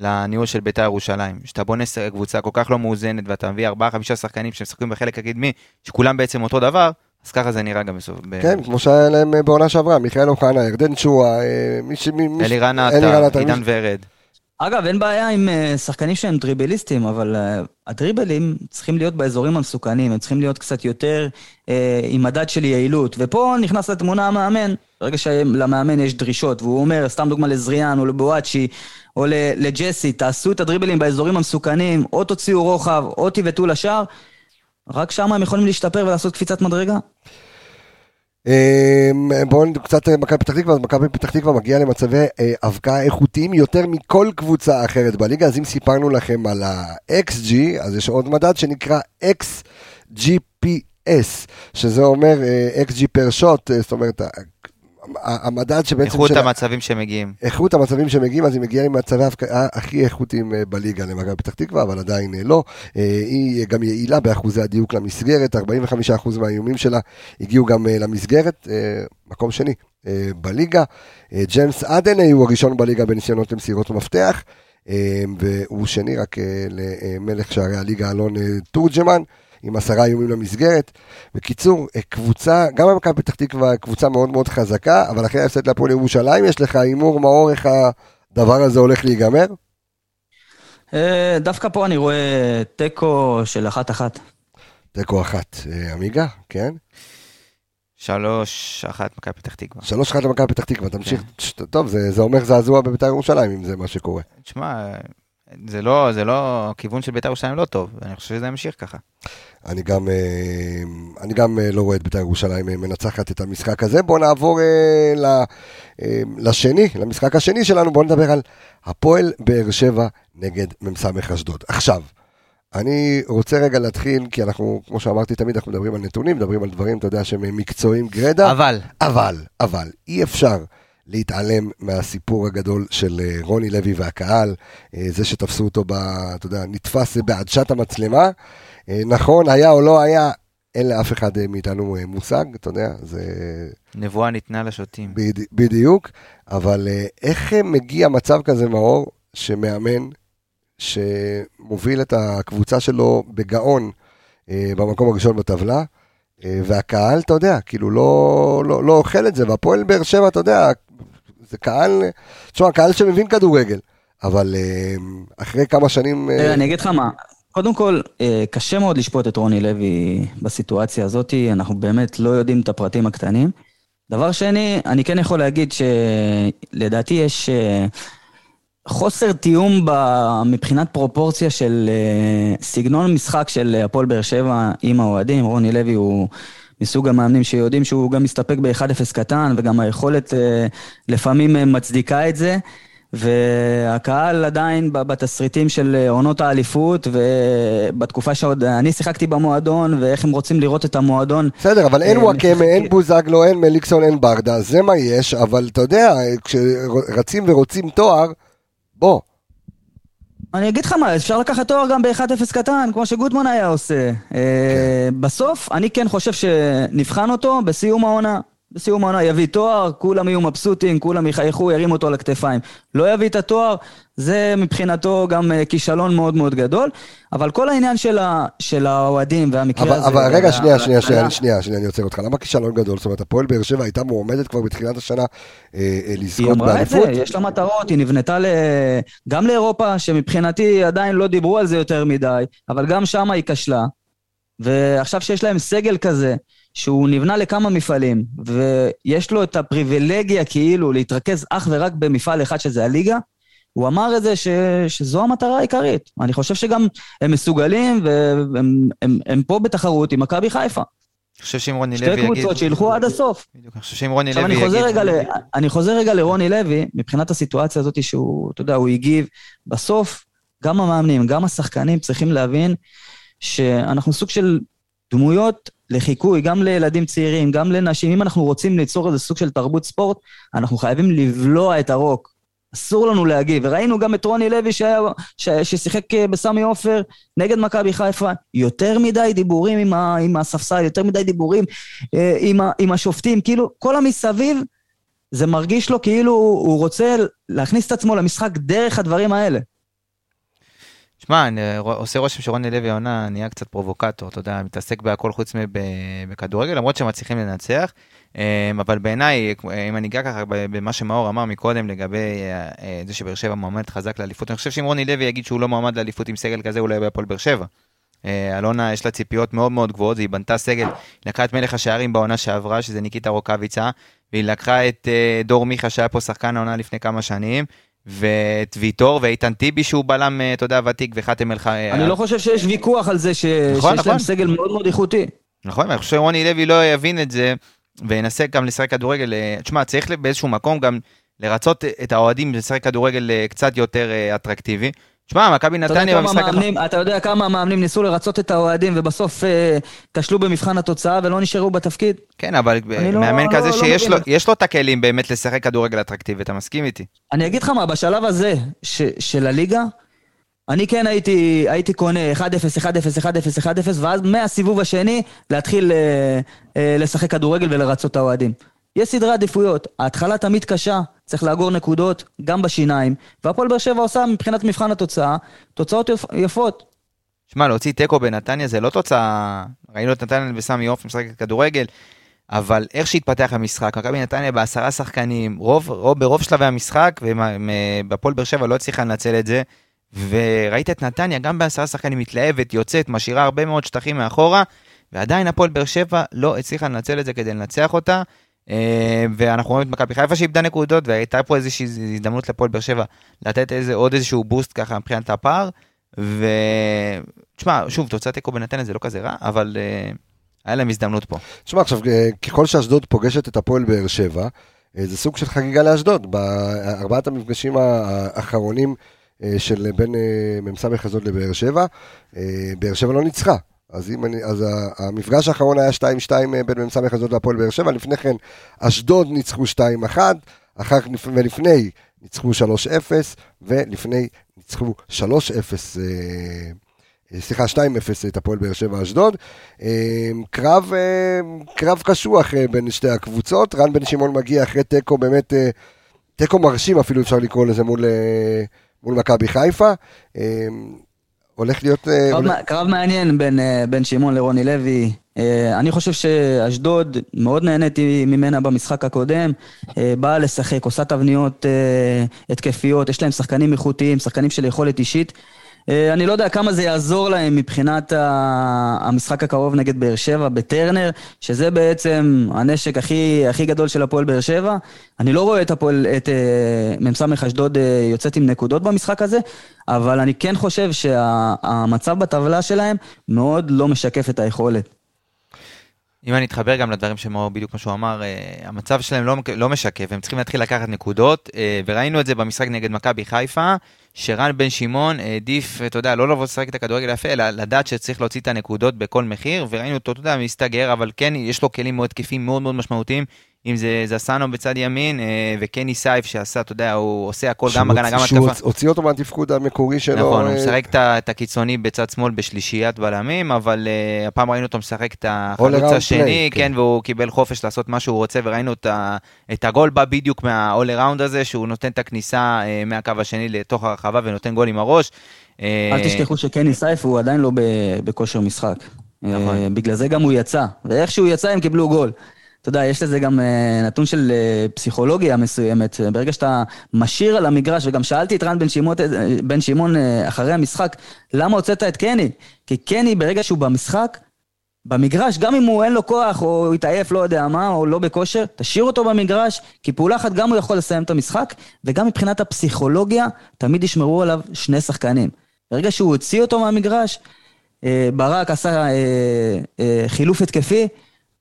לניהול של בית"ר ירושלים. שאתה בונה קבוצה כל כך לא מאוזנת, ואתה מביא ארבעה, חמישה שחקנים שמשחקים בחלק הקדמי, שכולם בעצם אותו דבר, אז ככה זה נראה גם בסוף. כן, כמו שהיה להם בעונה שעברה, מיכאל אוחנה, ירדן צ'ואה, אלירן עטר, עידן ורד. אגב, אין בעיה עם שחקנים שהם דריבליסטים, אבל הדריבלים צריכים להיות באזורים המסוכנים, הם צריכים להיות קצת יותר אה, עם מדד של יעילות, ופה נכנס לתמונה המאמן, ברגע שלמאמן יש דרישות, והוא אומר, סתם דוגמה לזריאן או לבואצ'י, או לג'סי, תעשו את הדריבלים באזורים המסוכנים, או תוציאו רוחב, או תיבטו לשער, רק שם הם יכולים להשתפר ולעשות קפיצת מדרגה. בואו קצת מכבי פתח תקווה, אז מכבי פתח תקווה מגיעה למצבי אבקה איכותיים יותר מכל קבוצה אחרת בליגה, אז אם סיפרנו לכם על ה-אקס ג'י, אז יש עוד מדד שנקרא אקס ג'י פי, אקס פי אס, שזה אומר אקס ג'י פר שוט, זאת אומרת, המדד שבעצם... איכות של... המצבים שמגיעים. איכות המצבים שמגיעים, אז היא מגיעה עם מצבי הכי איכותיים בליגה למכבי פתח תקווה, אבל עדיין לא. היא גם יעילה באחוזי הדיוק למסגרת, ארבעים וחמישה אחוז מהאיומים שלה הגיעו גם למסגרת, מקום שני בליגה. ג'יימס עדנה הוא הראשון בליגה בניסיונות למסירות מפתח, והוא שני רק למלך שערי הליגה אלון טורג'מן, עם עשרה איומים למסגרת. בקיצור, קבוצה, גם במכבי פתח תקווה, קבוצה מאוד מאוד חזקה, אבל אחרי ההפסד להפועל ירושלים, יש לך הימור מה אורך הדבר הזה הולך להיגמר? דווקא פה אני רואה תיקו של אחת אחת. תיקו אחת, עמיגה, כן? שלוש אחת מכבי פתח תקווה. שלוש אחת למכבי פתח תקווה, תמשיך, טוב, זה אומר זעזוע בביתר ירושלים, אם זה מה שקורה. תשמע... זה לא, זה לא, הכיוון של ביתר ירושלים לא טוב, אני חושב שזה ימשיך ככה. אני גם, אני גם לא רואה את ביתר ירושלים מנצחת את המשחק הזה. בואו נעבור לשני, למשחק השני שלנו, בואו נדבר על הפועל באר שבע נגד ממסמך אשדוד. עכשיו, אני רוצה רגע להתחיל, כי אנחנו, כמו שאמרתי תמיד, אנחנו מדברים על נתונים, מדברים על דברים, אתה יודע, שהם מקצועיים גרדה. אבל. אבל, אבל, אי אפשר. להתעלם מהסיפור הגדול של רוני לוי והקהל, זה שתפסו אותו, ב, אתה יודע, נתפס בעדשת המצלמה, נכון, היה או לא היה, אין לאף אחד מאיתנו מושג, אתה יודע, זה... נבואה ניתנה לשוטים. בד... בדיוק, אבל איך מגיע מצב כזה מאור, שמאמן, שמוביל את הקבוצה שלו בגאון, במקום הראשון בטבלה, והקהל, אתה יודע, כאילו לא, לא, לא אוכל את זה, והפועל באר שבע, אתה יודע, זה קהל, תשמע, קהל שמבין כדורגל, אבל אחרי כמה שנים... אני אגיד לך מה, קודם כל, קשה מאוד לשפוט את רוני לוי בסיטואציה הזאת, אנחנו באמת לא יודעים את הפרטים הקטנים. דבר שני, אני כן יכול להגיד שלדעתי יש חוסר תיאום מבחינת פרופורציה של סגנון משחק של הפועל באר שבע עם האוהדים. רוני לוי הוא... מסוג המאמנים שיודעים שהוא גם מסתפק ב-אחד אפס קטן, וגם היכולת לפעמים מצדיקה את זה, והקהל עדיין בתסריטים של עונות האליפות, ובתקופה שעוד אני שיחקתי במועדון, ואיך הם רוצים לראות את המועדון. בסדר, אבל אין וואקם, אין בוזגלו, אין מליקסון, אין ברדה, זה מה יש, אבל אתה יודע, כשרצים ורוצים תואר, בוא. אני אגיד לך מה, אפשר לקחת תואר גם ב-אחד אפס קטן, כמו שגוטמן היה עושה. בסוף, אני כן חושב שנבחן אותו בסיום העונה. בסיום העונה יביא תואר, כולם יהיו מבסוטים, כולם יחייכו, ירים אותו לכתפיים. לא יביא את התואר, זה מבחינתו גם כישלון מאוד מאוד גדול, אבל כל העניין של האוהדים והמקרה הזה... אבל רגע, שנייה, שנייה, שנייה, שנייה, אני עוצר אותך. למה כישלון גדול? זאת אומרת, הפועל באר שבע הייתה מועמדת כבר בתחילת השנה לזכות באליפות. יש לה מטרות, היא נבנתה גם לאירופה, שמבחינתי עדיין לא דיברו על זה יותר מדי, אבל גם שם היא כשלה, ועכשיו שיש להם סגל כזה, שהוא נבנה לכמה מפעלים, ויש לו את הפריבילגיה כאילו להתרכז אך ורק במפעל אחד שזה הליגה, הוא אמר את זה ש... שזו המטרה העיקרית. אני חושב שגם הם מסוגלים, והם הם, הם פה בתחרות עם מכבי חיפה. שתי קבוצות שילכו עד הסוף. עכשיו אני חוזר, רגע ל... אני חוזר רגע לרוני לוי, מבחינת הסיטואציה הזאת שהוא, אתה יודע, הוא הגיב. בסוף, גם המאמנים, גם השחקנים צריכים להבין שאנחנו סוג של דמויות לחיקוי, גם לילדים צעירים, גם לנשים. אם אנחנו רוצים ליצור איזה סוג של תרבות ספורט, אנחנו חייבים לבלוע את הרוק. אסור לנו להגיב. וראינו גם את רוני לוי שהיה, ש, ששיחק בסמי אופר נגד מכבי חיפה, יותר מדי דיבורים עם, ה, עם הספסל, יותר מדי דיבורים אה, עם, ה, עם השופטים, כאילו כל המסביב, זה מרגיש לו כאילו הוא רוצה להכניס את עצמו למשחק דרך הדברים האלה. שמע, עושה רושם שרוני לוי העונה נהיה קצת פרובוקטור, אתה יודע, מתעסק בהכל חוץ מבכדורגל, למרות שמצליחים לנצח, אבל בעיניי, אם אני אגע ככה במה שמאור אמר מקודם לגבי זה שבאר שבע מועמד חזק לאליפות, אני חושב שאם רוני לוי יגיד שהוא לא מועמד לאליפות עם סגל כזה, הוא לא יהיה בהפועל באר שבע. אלונה יש לה ציפיות מאוד מאוד גבוהות, היא בנתה סגל, לקחה את מלך השערים בעונה שעברה, שזה ניקיטה רוקביצה, והיא לקחה את דור מיכה שהיה פה שחקן העונה לפני כמה שנים, ואת ויתור ואיתן טיבי שהוא בלם, אתה יודע, ותיק וחתם אלך... אני לא חושב שיש ויכוח על זה שיש להם סגל מאוד מאוד איכותי. נכון, אני חושב שרוני לוי לא יבין את זה, וינסה גם לשחק כדורגל, תשמע, צריך באיזשהו מקום גם לרצות את האוהדים לשחק כדורגל קצת יותר אטרקטיבי, תשמע, מכבי נתניה במשחק... אתה יודע כמה מאמנים ניסו לרצות את האוהדים, ובסוף כשלו במבחן התוצאה, ולא נשארו בתפקיד? כן, אבל מאמן כזה שיש לו את הכלים באמת לשחק כדורגל אטרקטיבי, אתה מסכים איתי? אני אגיד לך מה, בשלב הזה של הליגה, אני כן הייתי, הייתי קונה אחד אפס, אחד אפס, אחד אפס, אחד אפס, ואז מהסיבוב השני להתחיל לשחק כדורגל ולרצות את האוהדים. יש סדרי עדיפויות, ההתחלה תמיד קשה, צריך לאגור נקודות גם בשיניים, והפועל באר שבע עושה מבחינת מבחן התוצאה, תוצאות יפות. שמע, להוציא טקו בנתניה זה לא תוצאה, ראינו את נתניה וסמי אוף משחקת כדורגל, אבל איך שהתפתח המשחק, מכבי נתניה בעשרה שחקנים, רוב, רוב, ברוב שלבי המשחק, ובפועל באר שבע לא הצליחה לנצל את זה, וראית את נתניה גם בעשרה שחקנים מתלהבת, יוצאת, משאירה הרבה מאוד שטחים מאחורה, ועדיין הפועל באר שבע לא הצליחה לנצל את זה כדי לנצח אותה, ואנחנו רואים את מכבי חיפה שאיבדה נקודות, והייתה פה איזושהי הזדמנות לפועל באר שבע לתת איזה, עוד איזשהו בוסט ככה מבחינת הפער, ותשמע, שוב, תוצאת תיקו בנתניה זה לא כזה רע, אבל היה להם הזדמנות פה. תשמע, עכשיו, ככל שאשדוד פוגשת את הפועל באר שבע, זה סוג של חגיגה לאשדוד, בארבעת המפגשים האחרונים של בין ממסמך אשדוד לבאר שבע, באר שבע לא ניצחה. אז, אני, אז המפגש האחרון היה שתיים שתיים בין ממשמח אשדוד והפועל באר שבע, לפני כן אשדוד ניצחו שתיים אחת, אחר, ולפני ניצחו שלוש אפס, ולפני ניצחו שלוש אפס, סליחה שתיים אפס את הפועל באר שבע אשדוד, קרב, קרב קשוח בין שתי הקבוצות, רן בן שמעון מגיע אחרי טקו, באמת טקו מרשים אפילו אפשר לקרוא לזה מול, מול מכבי חיפה, הולך להיות... קרב מעניין בין בן שמעון לרוני לוי. אני חושב שאשדוד, מאוד נהניתי ממנה במשחק הקודם, באה לשחק, עושה תבניות התקפיות, יש להם שחקנים איכותיים, שחקנים של יכולת אישית. אני לא יודע כמה זה יעזור להם מבחינת המשחק הקרוב נגד באר שבע בטרנר, שזה בעצם הנשק הכי, הכי גדול של הפועל באר שבע. אני לא רואה את הפועל, את ממסמך אשדוד יוצאת עם נקודות במשחק הזה, אבל אני כן חושב שהמצב בטבלה שלהם מאוד לא משקף את היכולת. אם אני אתחבר גם לדברים שמו, בדיוק כמו שהוא אמר, המצב שלהם לא, לא משקף, הם צריכים להתחיל לקחת נקודות, וראינו את זה במשחק נגד מכבי חיפה, שרן בן שמעון העדיף, אתה יודע, לא לבוא לשחק את הכדורגל יפה, אלא לדעת שצריך להוציא את הנקודות בכל מחיר, וראינו אותו, אתה יודע, מסתגר, אבל כן, יש לו כלים מאוד תקפים, מאוד מאוד משמעותיים, אם זה זסנו בצד ימין, וקני סייף שעשה, אתה יודע, הוא עושה הכל גם הגנה, גם התקפה. הוציא אותו מהתפקוד המקורי שלו. נכון, הוא משחק את הקיצוני בצד שמאל בשלישיית בלמים, אבל הפעם ראינו אותו משחק את החלוץ השני, כן, והוא קיבל חופש לעשות מה שהוא רוצה, וראינו את הגול בא בדיוק מהאול אראונד הזה, שהוא נותן את הכניסה מהקו השני לתוך הרחבה, ונותן גול עם הראש. אל תשכחו שקני סייף הוא עדיין לא בכושר משחק. בגלל זה גם הוא יצא, ואיך שהוא יצא הם קיבלו גול. אתה יודע, יש לזה גם נתון של פסיכולוגיה מסוימת, ברגע שאתה משאיר על המגרש, וגם שאלתי את רן בן שמעון, בן שמעון אחרי המשחק, למה הוצאת את קני? כי קני ברגע שהוא במשחק, במגרש, גם אם הוא אין לו כוח, או התעייף, לא יודע מה, או לא בכושר, תשאיר אותו במגרש, כי פעולה אחת גם הוא יכול לסיים את המשחק, וגם מבחינת הפסיכולוגיה, תמיד ישמרו עליו שני שחקנים. ברגע שהוא הוציא אותו מהמגרש, ברק עשה חילוף התקפי,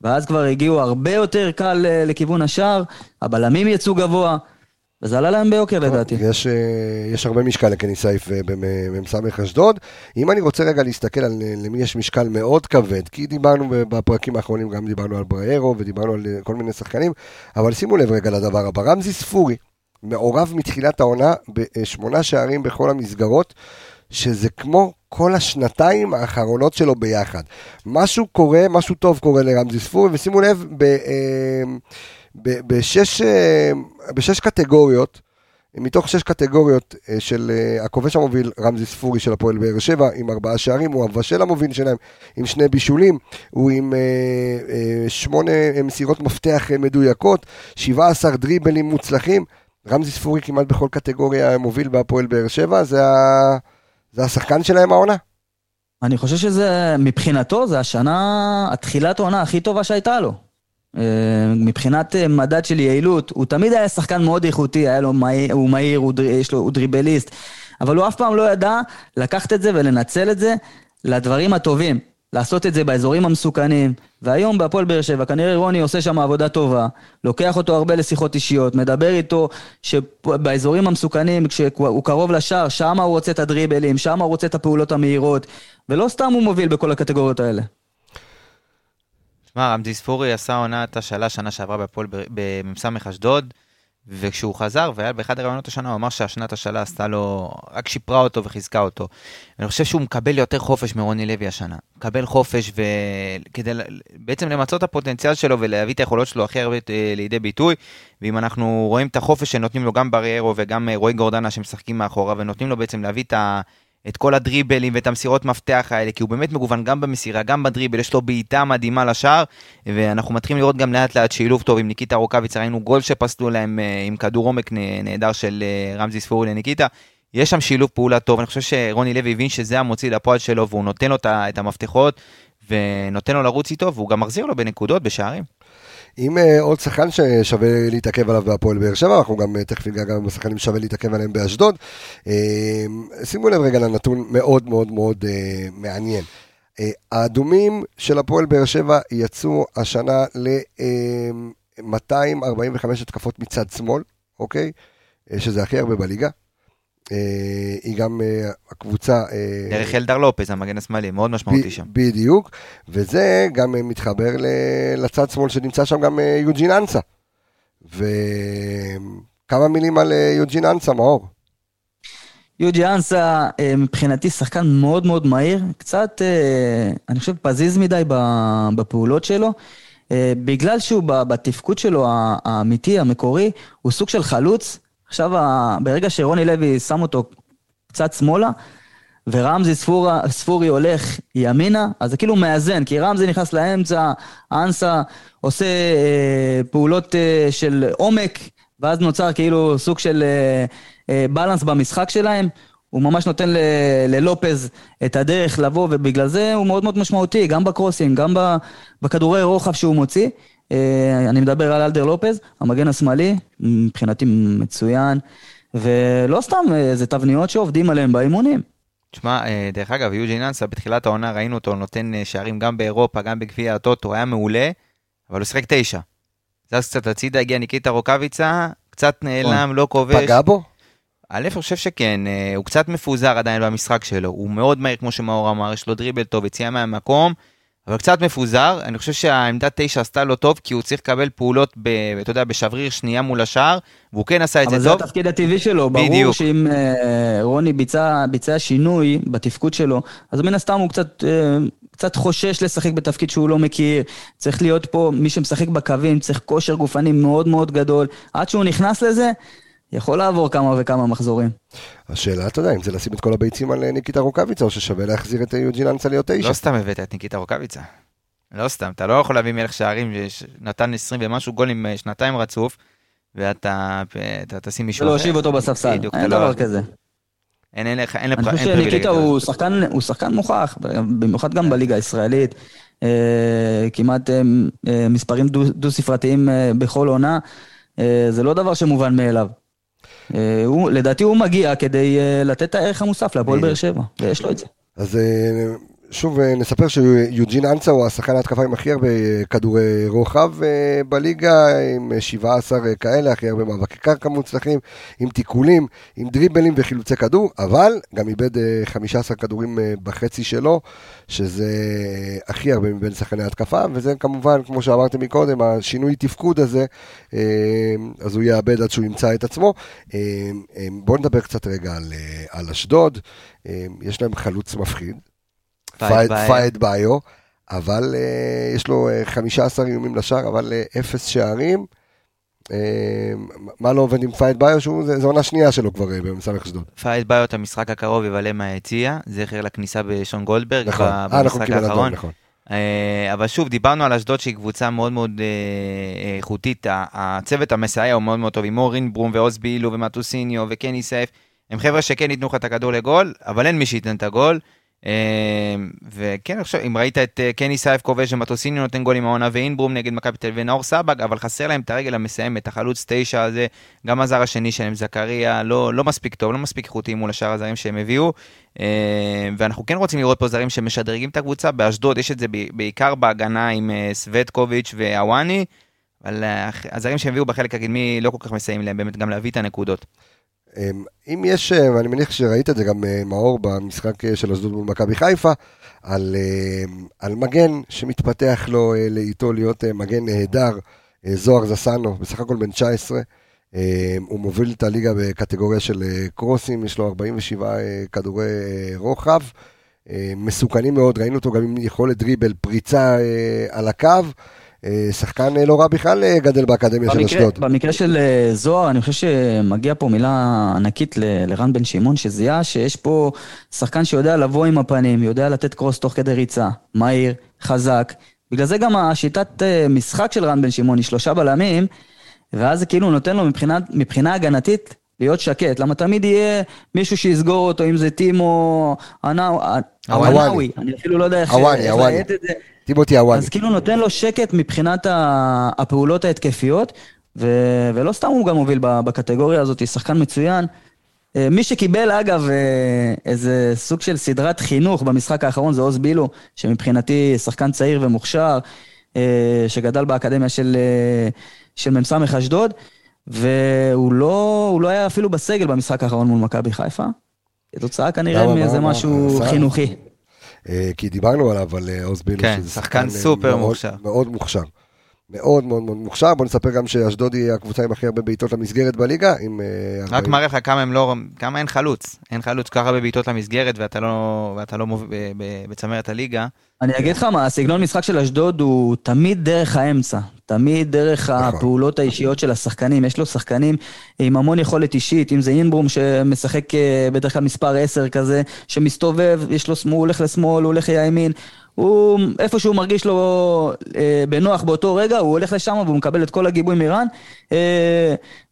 ואז כבר הגיעו הרבה יותר קל לכיוון השאר, הבלמים יצאו גבוה, וזה עלה להם ביוקר לדעתי. יש, יש הרבה משקל לקני סייף בממסמך אשדוד. אם אני רוצה רגע להסתכל על למי יש משקל מאוד כבד, כי דיברנו בפרקים האחרונים, גם דיברנו על בריירו, ודיברנו על כל מיני שחקנים, אבל שימו לב רגע לדבר הבא, רמזי ספורי, מעורב מתחילת העונה, בשמונה שערים בכל המסגרות, שזה כמו כל השנתיים האחרונות שלו ביחד. משהו קורה, משהו טוב קורה לרמזי ספורי, ושימו לב, ב, ב, בשש, בשש קטגוריות, מתוך שש קטגוריות של הכובש המוביל, רמזי ספורי של הפועל באר שבע, עם ארבעה שערים, הוא הבשל המוביל שלהם, עם שני בישולים, הוא עם שמונה מסירות מפתח מדויקות, שבעה עשר דריבלים מוצלחים, רמזי ספורי כמעט בכל קטגוריה מוביל בהפועל באר שבע, זה ה... זה השחקן שלהם העונה? אני חושב שזה, מבחינתו, זה השנה, התחילת העונה הכי טובה שהייתה לו. מבחינת מדד של יעילות, הוא תמיד היה שחקן מאוד איכותי, היה לו מהיר, הוא מהיר, הוא, יש לו, הוא דריבליסט, אבל הוא אף פעם לא ידע לקחת את זה ולנצל את זה לדברים הטובים. לעשות את זה באזורים המסוכנים, והיום בהפועל באר שבע, כנראה רוני עושה שם עבודה טובה, לוקח אותו הרבה לשיחות אישיות, מדבר איתו שבאזורים המסוכנים, כשהוא קרוב לשער, שם הוא רוצה את הדריבלים, שם הוא רוצה את הפעולות המהירות, ולא סתם הוא מוביל בכל הקטגוריות האלה. תשמע, רמזי ספורי עשה עונה את השאלה שנה שעברה בהפועל במסמך אשדוד, וכשהוא חזר, והיה באחד הרעיונות השנה, הוא אמר שהשנת השאלה עשתה לו, רק שיפרה אותו וחיזקה אותו. אני חושב שהוא מקבל יותר חופש מרוני לוי השנה. מקבל חופש וכדי בעצם למצוא את הפוטנציאל שלו ולהביא את היכולות שלו הכי הרבה לידי ביטוי, ואם אנחנו רואים את החופש שנותנים לו גם בריירו וגם רועי גורדנה שמשחקים מאחורה, ונותנים לו בעצם להביא את ה... את כל הדריבלים ואת המסירות מפתח האלה, כי הוא באמת מגוון גם במסירה, גם בדריבל, יש לו בעיטה מדהימה לשער, ואנחנו מתחילים לראות גם לאט לאט שילוב טוב עם ניקיטה רוקביצה, ראינו גול שפסלו להם עם כדור עומק נהדר של רמזי ספורי לניקיטה, יש שם שילוב פעולה טוב, אני חושב שרוני לוי הבין שזה המוציא לפועל שלו, והוא נותן לו את המפתחות, ונותן לו לרוץ איתו, והוא גם מחזיר לו בנקודות בשערים. אם עוד שחקן ששווה להתעכב עליו בהפועל באר שבע, אנחנו גם תכף נגע גם בשחקנים ששווה להתעכב עליהם באשדוד, שימו לב רגע לנתון מאוד מאוד מאוד מעניין. האדומים של הפועל באר שבע יצאו השנה ל-מאתיים ארבעים וחמש התקפות מצד שמאל, אוקיי? שזה הכי הרבה בליגה. היא גם הקבוצה דרך אלדר לופס, המגן השמאלי, מאוד משמעותי שם. בדיוק, וזה גם מתחבר לצד שמאל שנמצא שם גם יוג'ין אנסה. וכמה מילים על יוג'ין אנסה, מאור? יוג'ין אנסה מבחינתי שחקן מאוד מאוד מהיר, קצת אני חושב פזיז מדי בפעולות שלו, בגלל שהוא בתפקוד שלו האמיתי, המקורי, הוא סוג של חלוץ. עכשיו, ברגע שרוני לוי שם אותו קצת שמאלה, ורמזי ספורי הולך ימינה, אז זה כאילו מאזן, כי רמזי נכנס לאמצע, אנסה עושה אה, פעולות אה, של עומק, ואז נוצר כאילו סוג של אה, אה, בלנס במשחק שלהם, הוא ממש נותן ל, ללופז את הדרך לבוא, ובגלל זה הוא מאוד מאוד משמעותי, גם בקרוסים, גם בכדורי רוחב שהוא מוציא, אני מדבר על אלדר לופס, המגן השמאלי, מבחינתי מצוין, ולא סתם, זה תבניות שעובדים עליהם באימונים. תשמע, דרך אגב, יוג'ין אנסה, בתחילת העונה ראינו אותו, נותן שערים גם באירופה, גם בגביע הטוטו, היה מעולה, אבל הוא שיחק תשע. זז קצת הצידה, הגיע ניקיטה רוקביצה, קצת נעלם, לא כובש. פגע בו? א', אני חושב שכן, הוא קצת מפוזר עדיין במשחק שלו, הוא מאוד מהיר, כמו שמאור אמר, יש לו דריבל טוב, הציע מהמקום, אבל קצת מפוזר, אני חושב שהעמדה תשע עשתה לו טוב, כי הוא צריך לקבל פעולות, ב, אתה יודע, בשבריר שנייה מול השאר, והוא כן עשה את זה טוב. אבל זה התפקיד הטבעי שלו, ברור בדיוק. שאם אה, רוני ביצע, ביצע שינוי בתפקוד שלו, אז מן הסתם הוא קצת, אה, קצת חושש לשחק בתפקיד שהוא לא מכיר, צריך להיות פה מי שמשחק בקווים, צריך כושר גופני מאוד מאוד גדול, עד שהוא נכנס לזה, יכול לעבור כמה וכמה מחזורים. השאלה, אתה יודע, אם זה לשים את כל הביצים על ניקיטה רוקביצה, או ששווה להחזיר את יוג'ין אנסה להיות תשע? לא סתם הבאת את ניקיטה רוקביצה. לא סתם, אתה לא יכול להביא מלך שערים, נתן עשרים ומשהו גולים שנתיים רצוף, ואתה תשים מישהו... ולהושיב אותו בספסל, אין דבר כזה. אני חושב שניקיטה הוא שחקן מוכח, במיוחד גם בליגה הישראלית, כמעט מספרים דו-ספרתיים בכל עונה, זה לא דבר שמובן מאליו. הוא, לדעתי הוא מגיע כדי לתת הערך המוסף להפועל באר שבע, ויש לו את זה. אז שוב נספר שיוג'ין אנסה הוא השחקן ההתקפה עם הכי הרבה כדורי רוחב בליגה, עם שבעה עשר כאלה, הכי הרבה מאבקי קרקע מוצלחים, עם תיקולים, עם דריבלים וחילוצי כדור, אבל גם איבד חמישה עשר כדורים בחצי שלו, שזה הכי הרבה מבין שחקני ההתקפה, וזה כמובן, כמו שאמרתם מקודם, השינוי תפקוד הזה, אז הוא יאבד עד שהוא ימצא את עצמו. בואו נדבר קצת רגע על, על אשדוד, יש להם חלוץ מפחיד, פייד ביו, אבל יש לו חמישה עשר איומים לשער, אבל אפס שערים, מה לא עובד עם פייד ביו? זו עונה שנייה שלו כבר במסמך אשדוד. פייד ביו את המשחק הקרוב יבלה מהיציע, זכר לכניסה בשון גולדברג, במשחק האחרון. אבל שוב, דיברנו על אשדוד שהיא קבוצה מאוד מאוד איכותית, הצוות המסעיה הוא מאוד מאוד טוב, עם מור אינברום ואוס בילו ומטוסיניו וקני סייף, הם חבר'ה שכן ייתנו לך את הכדור לגול, אבל אין מי שייתן את הגול, וכן, עכשיו, אם ראית את קני סייף כובש ומטוסיני נותן גול עם העונה ואינברום נגד מכבי תל אביב ונאור סבג, אבל חסר להם את הרגל המסיימת, החלוץ תשע הזה, גם הזר השני שלהם, זכריה, לא, לא מספיק טוב, לא מספיק חוטי מול השאר הזרים שהם הביאו, ואנחנו כן רוצים לראות פה זרים שמשדרגים את הקבוצה. באשדוד יש את זה בעיקר בהגנה עם סווטקוביץ' ואוואני, אבל הזרים שהם הביאו בחלק הקדמי לא כל כך מסיים להם באמת גם להביא את הנקודות. אם יש, אני מניח שראית את זה גם מאור במשחק של אשדוד מול מכבי חיפה, על, על מגן שמתפתח לו לאיתו להיות מגן נהדר, זוהר זסנו, בסך הכל בן תשע עשרה, הוא מוביל את הליגה בקטגוריה של קרוסים, יש לו ארבעים ושבעה כדורי רוחב, מסוכנים מאוד, ראינו אותו גם עם יכולת דריבל, פריצה על הקו, שחקן לא רע בכלל גדל באקדמיה של אשדוד. במקרה של זוהר, אני חושב שמגיע פה מילה ענקית לרן בן שמעון, שזיהה שיש פה שחקן שיודע לבוא עם הפנים, יודע לתת קרוס תוך כדי ריצה, מהיר, חזק. בגלל זה גם השיטת משחק של רן בן שמעון היא שלושה בלמים, ואז זה כאילו נותן לו מבחינה, מבחינה הגנתית להיות שקט. למה תמיד יהיה מישהו שיסגור אותו, אם זה טימו, אוואני, אני אפילו לא יודע איך להיית את זה. טימותי אוואני. אז כאילו נותן לו שקט מבחינת הפעולות ההתקפיות, ולא סתם הוא גם הוביל בקטגוריה הזאת, שחקן מצוין. מי שקיבל אגב איזה סוג של סדרת חינוך במשחק האחרון זה עוז בילו, שמבחינתי שחקן צעיר ומוכשר, שגדל באקדמיה של, של ממשם מחשדוד, והוא לא, הוא לא היה אפילו בסגל במשחק האחרון מול מכבי חיפה. התוצאה כנראה מאיזה משהו חינוכי. כי דיברנו עליו, אבל אוז בילו שזה שחקן סופר מוכשר. מאוד מוכשר. מאוד מאוד מוכשר. בוא נספר גם שאשדוד היא הקבוצה עם הכי הרבה בעיטות למסגרת בליגה. רק מראה לך כמה אין חלוץ. אין חלוץ ככה בבעיטות למסגרת, ואתה לא בצמרת הליגה. אני אגיד לך מה, הסגנון משחק של אשדוד הוא תמיד דרך האמצע. תמיד דרך הפעולות האישיות של השחקנים. יש לו שחקנים עם המון יכולת אישית, אם זה אינברום שמשחק בדרך כלל מספר עשר כזה, שמסתובב, יש לו שמאל, הוא הולך לשמאל, הוא הולך לימין, הוא איפה שהוא מרגיש לו בנוח באותו רגע, הוא הולך לשם והוא מקבל את כל הגיבוי מירן,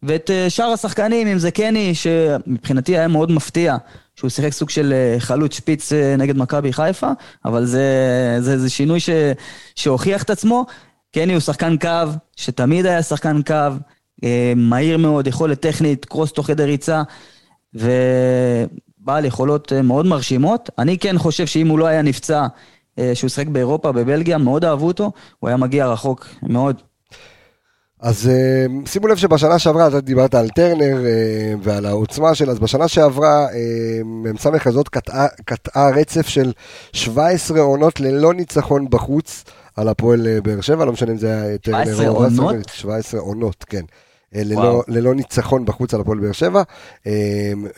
ואת שאר השחקנים, אם זה קני, שמבחינתי היה מאוד מפתיע, שהוא שיחק סוג של חלוץ שפיץ נגד מכבי חיפה, אבל זה, זה, זה שינוי ש, שהוכיח את עצמו. קני הוא שחקן קו, שתמיד היה שחקן קו, מהיר מאוד, יכולת טכנית, קרוס תוך כדי ריצה, ובעל יכולות מאוד מרשימות. אני כן חושב שאם הוא לא היה נפצע, שהוא שחק באירופה, בבלגיה, מאוד אהבו אותו, הוא היה מגיע רחוק מאוד. אז שימו לב שבשנה שעברה, אתה דיברת על טרנר ועל העוצמה שלה, אז בשנה שעברה, המסמך הזאת קטעה, קטעה רצף של שבע עשרה עונות ללא ניצחון בחוץ, על הפועל באר שבע, לא משנה אם זה היה טרנר או עונות? שבע עשרה עונות, כן. ללא, ללא ניצחון בחוץ על הפועל באר שבע,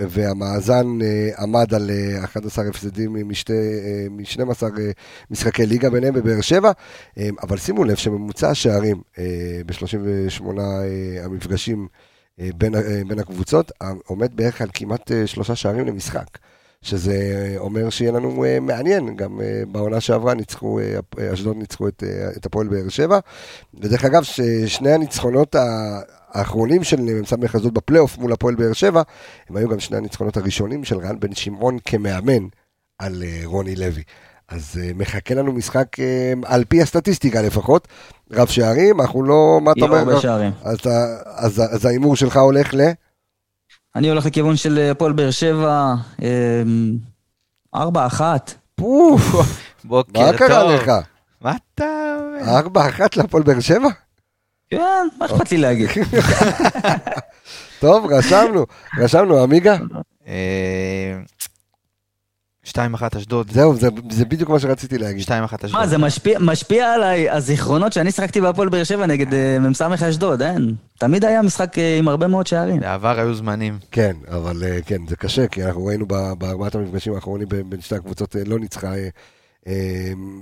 והמאזן עמד על אחד עשר הפסדים משתי, מ-שנים עשר משחקי ליגה ביניהם בבאר שבע, אבל שימו לב שממוצע השערים ב-שלושים ושמונה המפגשים בין, בין הקבוצות, עומד בערך על כמעט שלושה שערים למשחק. שזה אומר שיהיה לנו מעניין, גם בעונה שעברה ניצחו, אשדוד ניצחו את, את הפועל באר שבע, ודרך אגב ששני הניצחונות האחרונים של ממשמח אשדוד בפלייאוף מול הפועל באר שבע, הם היו גם שני הניצחונות הראשונים של רן בן שמעון כמאמן על רוני לוי, אז מחכה לנו משחק על פי הסטטיסטיקה לפחות, רב שערים, אנחנו לא, מה אתה אומר? אז האימור שלך הולך ל... אני הולך לכיוון של פועל באר שבע, ארבע אחת. פוף, בוקר טוב. מה קרה לך? מה אתה... ארבע אחת לפועל באר שבע? כן, מה אכפת לי להגיד. טוב, רשמנו, רשמנו, עמיגה. שתיים אחת אשדוד. זהו, זה בדיוק מה שרציתי להגיד. שתיים אחת אשדוד. מה, זה משפיע עליי הזיכרונות שאני שחקתי בהפועל באר שבע נגד ממסמך אשדוד, אין? תמיד היה משחק עם הרבה מאוד שערים. בעבר היו זמנים. כן, אבל כן, זה קשה, כי אנחנו ראינו בארבעת המפגשים האחרונים בין שתי הקבוצות לא ניצחה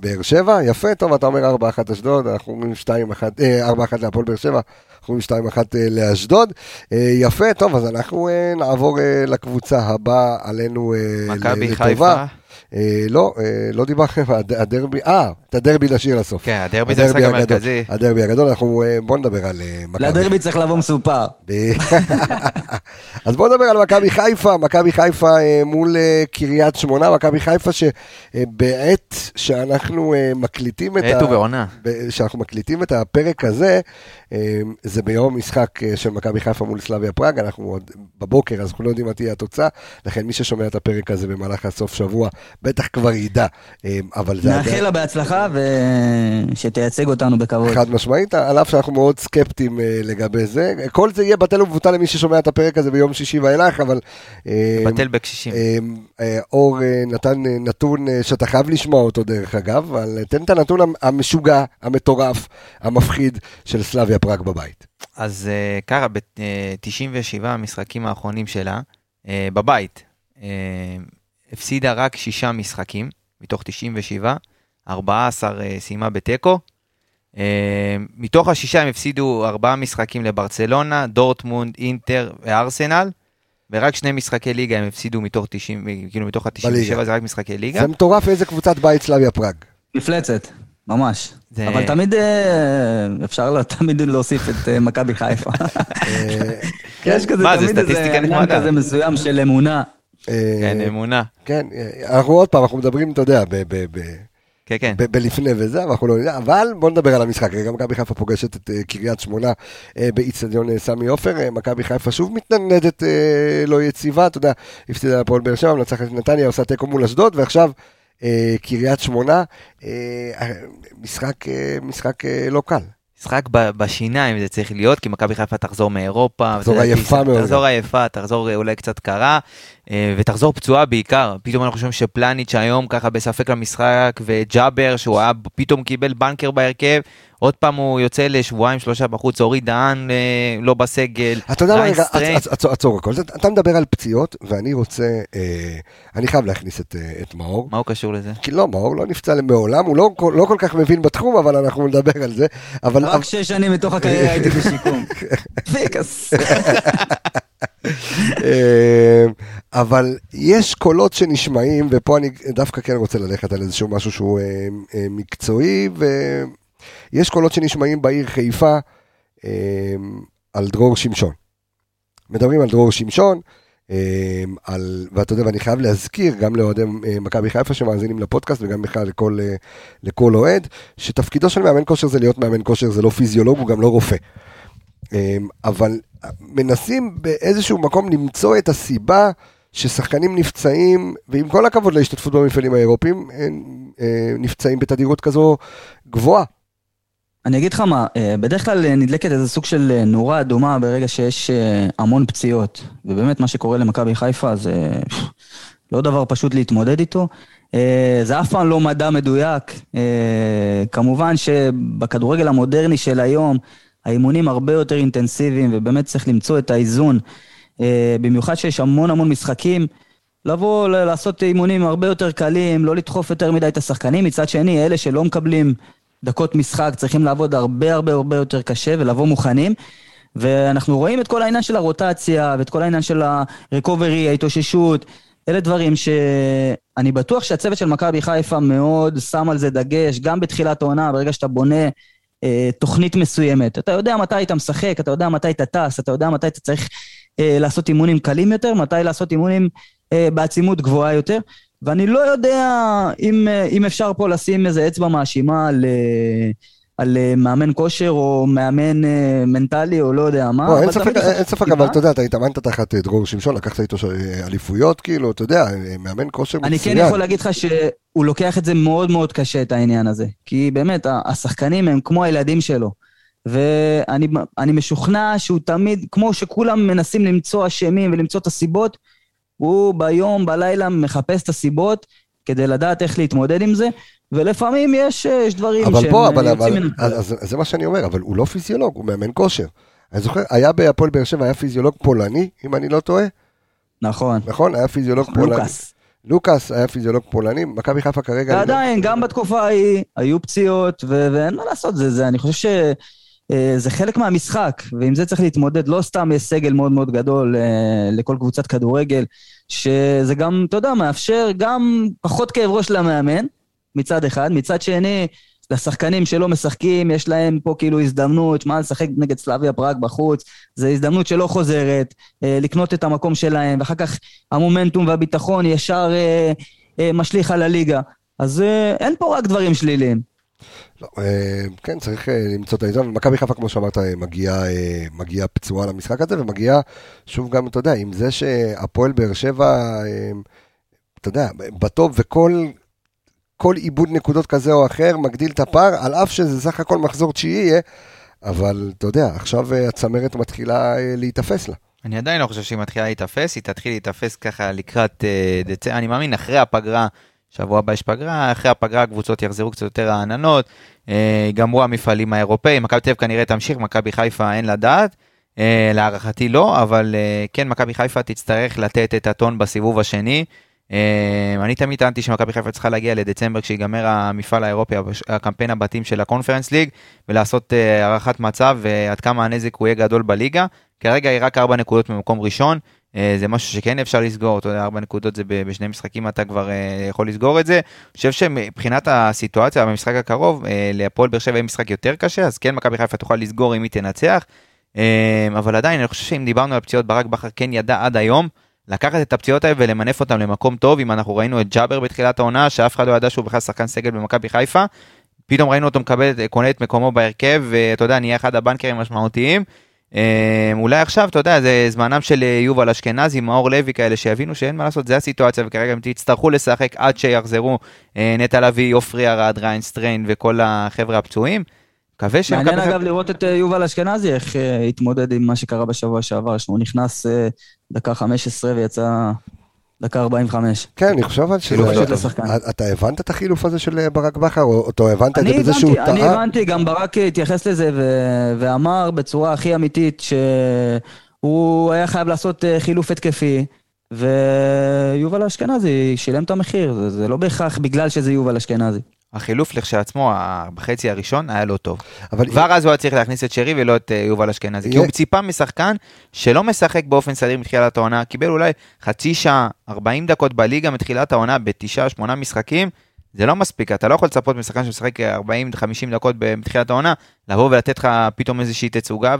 באר שבע. יפה, טוב, אתה אומר ארבע אחת אשדוד, אנחנו אומרים שתיים אחת, ארבע אחת להפועל באר שבע, אנחנו אומרים שתיים אחת לאשדוד. יפה, טוב, אז אנחנו נעבור לקבוצה הבאה עלינו לטובה. מכבי חיפה. לא, לא דיברתם, הדרבי, אה, את הדרבי נשאיר לסוף. כן, הדרבי זה הסג המרכזי. הדרבי הגדול, אנחנו בואו נדבר על מכבי. לדרבי צריך לבוא מסופר. אז בואו נדבר על מכבי חיפה, מכבי חיפה מול קריית שמונה, מכבי חיפה שבעת שאנחנו מקליטים את... בעת ובעונה. שאנחנו מקליטים את הפרק הזה, זה ביום משחק של מכבי חיפה מול סלאביה פראג, אנחנו עוד בבוקר, אז אנחנו לא יודעים מה תהיה התוצאה, לכן מי ששומע את הפרק הזה במהלך הסוף שבוע, בטח כבר ידע, אבל זה... נאחל לה בהצלחה, ושתייצג אותנו בכבוד. חד משמעית, על אף שאנחנו מאוד סקפטיים לגבי זה, כל זה יהיה בטל ובבוטל למי ששומע את הפרק הזה ביום שישי ואילך, אבל... בטל בקשישים. אור נתן נתון שאתה חייב לשמוע אותו דרך אגב, אבל תן את הנתון המשוגע, המטורף, המפחיד של סלאביה פראג בבית. אז קרה ב-תשעים ושבע המשחקים האחרונים שלה, בבית, הפסידה רק שישה משחקים, מתוך תשעים ושבע, ארבע עשרה סיימה בטקו, מתוך השישה הם הפסידו ארבעה משחקים לברצלונה, דורטמונד, אינטר וארסנל, ורק שני משחקי ליגה הם הפסידו מתוך ה-תשעים ושבע, זה רק משחקי ליגה. זה מטורף איזה קבוצת בית סלאביה פראג. מפלצת. ממש, זה... אבל תמיד אפשר לה, תמיד להוסיף את מכבי חיפה. יש כזה, מה, תמיד איזה כזה מסוים של אמונה. כן, אמונה. כן, אנחנו עוד פעם, אנחנו מדברים, אתה יודע, ב... ב, ב כן, כן. בלפני וזה, אנחנו לא יודע, אבל בוא נדבר על המשחק, גם מכבי חיפה פוגשת את קריית שמונה באיצטדיון סמי עופר, מכבי חיפה שוב מתנדנדת לא יציבה, אתה יודע, הפסידה הפועל באר שבע, מנצחת נתניה, עושה תיקו מול אשדוד, ועכשיו... קריית שמונה, משחק, משחק לא קל. משחק בשיניים זה צריך להיות, כי מכבי חיפה תחזור מאירופה, תחזור עייפה מאוד. תחזור עייפה, תחזור אולי קצת קרה, ותחזור פצועה בעיקר. פתאום אנחנו חושבים שפלניץ' היום ככה בספק למשחק, וג'אבר שהוא היה פתאום קיבל בנקר בהרכב, עוד פעם הוא יוצא לשבועיים שלושה בחוץ, אורי דהן לא בסגל. אתה יודע מה, רגע, עצור הכל. אתה מדבר על פציעות, ואני רוצה, אני חייב להכניס את מאור. מה הוא קשור לזה? כי לא, מאור לא נפצע למעולם, הוא לא כל כך מבין בתחום, אבל אנחנו נדבר על זה. רק שש שנים מתוך הקריירה הייתי בשיקום. פיקס. אבל יש קולות שנשמעים, ופה אני דווקא כן רוצה ללכת על איזשהו משהו שהוא מקצועי, ו... יש קולות שנשמעים בעיר חיפה אה, על דרור שמשון. מדברים על דרור שמשון, אה, על, ואתה יודע, ואני חייב להזכיר גם לאוהדים אה, מכבי חיפה שמאזינים לפודקאסט, וגם בכלל לכל, אה, לכל אוהד, שתפקידו של מאמן כושר זה להיות מאמן כושר, זה לא פיזיולוג, הוא גם לא רופא. אה, אבל מנסים באיזשהו מקום למצוא את הסיבה, ששחקנים נפצעים, ועם כל הכבוד להשתתפות במפעלים האירופיים, נפצעים בתדירות כזו גבוהה. אני אגיד לך מה, בדרך כלל נדלקת איזה סוג של נורה אדומה, ברגע שיש המון פציעות, ובאמת מה שקורה למכבי חיפה, זה לא דבר פשוט להתמודד איתו, זה אף פעם לא מדע מדויק, כמובן שבכדורגל המודרני של היום, האימונים הרבה יותר אינטנסיביים, ובאמת צריך למצוא את האיזון, במיוחד שיש המון המון משחקים, לבוא לעשות אימונים הרבה יותר קלים, לא לדחוף יותר מדי את השחקנים, מצד שני, אלה שלא מקבלים דקות משחק, צריכים לעבוד הרבה הרבה הרבה יותר קשה, ולבוא מוכנים, ואנחנו רואים את כל העניין של הרוטציה, ואת כל העניין של הריקוברי, ההתאוששות, אלה דברים שאני בטוח שהצוות של מכבי חיפה מאוד שם על זה דגש, גם בתחילת העונה, ברגע שאתה בונה אה, תוכנית מסוימת, אתה יודע מתי אתה משחק, אתה יודע מתי אתה טס, אתה יודע מתי אתה צריך... לעשות אימונים קלים יותר, מתי לעשות אימונים בעצימות גבוהה יותר, ואני לא יודע אם, אם אפשר פה לשים איזה אצבע מאשימה על, על מאמן כושר או מאמן מנטלי או לא יודע מה. בוא, אין ספק, אין ספק, אבל אתה יודע, אתה התאמנת תחת דרור שמשון, לקחת איתו אליפויות, כאילו, אתה יודע, מאמן כושר מצוין. אני כן יכול להגיד לך שהוא לוקח את זה מאוד מאוד קשה, את העניין הזה, כי באמת השחקנים הם כמו הילדים שלו, ואני אני משוכנע שהוא תמיד, כמו שכולם מנסים למצוא אשמים ולמצוא את הסיבות, הוא ביום, בלילה, מחפש את הסיבות, כדי לדעת איך להתמודד עם זה, ולפעמים יש, יש דברים אבל שהם... פה, אבל, אבל, מן... אז, אז, אז זה מה שאני אומר, אבל הוא לא פיזיולוג, הוא מאמן כושר. אני זוכר, היה בהפועל באר שבע, היה פיזיולוג פולני, אם אני לא טועה? נכון. נכון, היה פיזיולוג לוקס. פולני. לוקאס היה פיזיולוג פולני, מכבי חיפה כרגע... ועדיין, גם בתקופה ההיא, היו פציעות, ואין מה לעשות, זה זה, אני חושב ש... זה חלק מהמשחק, ועם זה צריך להתמודד. לא סתם יש סגל מאוד מאוד גדול לכל קבוצת כדורגל, שזה גם, אתה יודע, מאפשר גם פחות כאב ראש למאמן, מצד אחד. מצד שני, לשחקנים שלא משחקים, יש להם פה כאילו הזדמנות, מה לשחק נגד סלאביה פראג בחוץ, זה הזדמנות שלא חוזרת, לקנות את המקום שלהם, ואחר כך המומנטום והביטחון ישר משליך על הליגה. אז אין פה רק דברים שליליים. לא, כן, צריך למצוא את האיזון, ומכבי חיפה כמו שאמרת מגיעה מגיעה פצועה למשחק הזה, ומגיעה שוב גם, אתה יודע, עם זה שהפועל באר שבע, אתה יודע, בטוב, וכל כל עיבוד נקודות כזה או אחר מגדיל את הפער, על אף שזה סך הכל מחזור תשיעי יהיה, אבל אתה יודע, עכשיו הצמרת מתחילה להתאפס לה. אני עדיין לא חושב שהיא מתחילה להתאפס, היא תתחיל להתאפס ככה לקראת דצמבר, אני מאמין אחרי הפגרה, שבוע הבא יש פגרה, אחרי הפגרה הקבוצות יחזרו קצת יותר העננות, גמרו המפעלים האירופאים, מכבי תל אביב כנראה תמשיך, מכבי חיפה אין לדעת, להערכתי לא, אבל כן, מכבי חיפה תצטרך לתת את הטון בסיבוב השני, אני תמיד טענתי שמכבי חיפה צריכה להגיע לדצמבר, כשיגמר המפעל האירופי, הקמפיין הבתים של הקונפרנס ליג, ולעשות הערכת מצב, ועד כמה הנזק הוא יהיה גדול בליגה, כרגע היא רק ארבע נקודות ממקום ראשון, זה משהו שכן אפשר לסגור, אתה יודע, ארבע נקודות זה בשני משחקים, אתה כבר יכול לסגור את זה. אני חושב שמבחינת הסיטואציה, במשחק הקרוב, להפועל באר שבע יהיה משחק יותר קשה, אז כן, מכבי חיפה תוכל לסגור אם היא תנצח, אבל עדיין, אני חושב שאם דיברנו על פציעות, ברק בכר כן ידע עד היום, לקחת את הפציעות האלה ולמנף אותם למקום טוב, אם אנחנו ראינו את ג'אבר בתחילת העונה, שאף אחד לא ידע שהוא בכלל שחקן סגל במכבי חיפה, פתאום ראינו אותו מקבל, קונה את מקומו בהרכב, ואתה יודע, נהיה אחד הבנקרים המשמעותיים. אולי עכשיו, אתה יודע, זה זמנם של יובל אשכנזי, מאור לוי כאלה, שיבינו שאין מה לעשות, זה הסיטואציה, וכרגע הם תצטרכו לשחק עד שיחזרו נטע לוי, אופרי ארד, ריין סטריין וכל החבר'ה הפצועים. מעניין אגב לראות את יובל אשכנזי, איך התמודד עם מה שקרה בשבוע שעבר, שהוא נכנס דקה חמש עשרה ויצא דקה ארבעים וחמש. כן, אני חושב על שזה... אתה הבנת את החילוף הזה של ברק בכר, או אתה הבנת את זה בזה שהוא טעה? אני הבנתי, גם ברק התייחס לזה, ואמר בצורה הכי אמיתית, שהוא היה חייב לעשות חילוף התקפי, ויובל אשכנזי שילם את המחיר, זה לא בהכרח בגלל שזה יובל אשכנזי. החילוף לכשעצמו, בחצי הראשון, היה לא טוב. כבר אז הוא היה צריך להכניס את שרי ולא את יובל אשכנזי, כי הוא ציפה משחקן שלא משחק באופן סדיר מתחילת העונה, קיבל אולי חצי שעה, ארבעים דקות בליגה מתחילת העונה, בתשעה, שמונה משחקים, זה לא מספיק, אתה לא יכול לצפות משחקן שמשחק ארבעים, חמישים דקות בתחילת העונה, לבוא ולתת לך פתאום איזושהי תצוגה,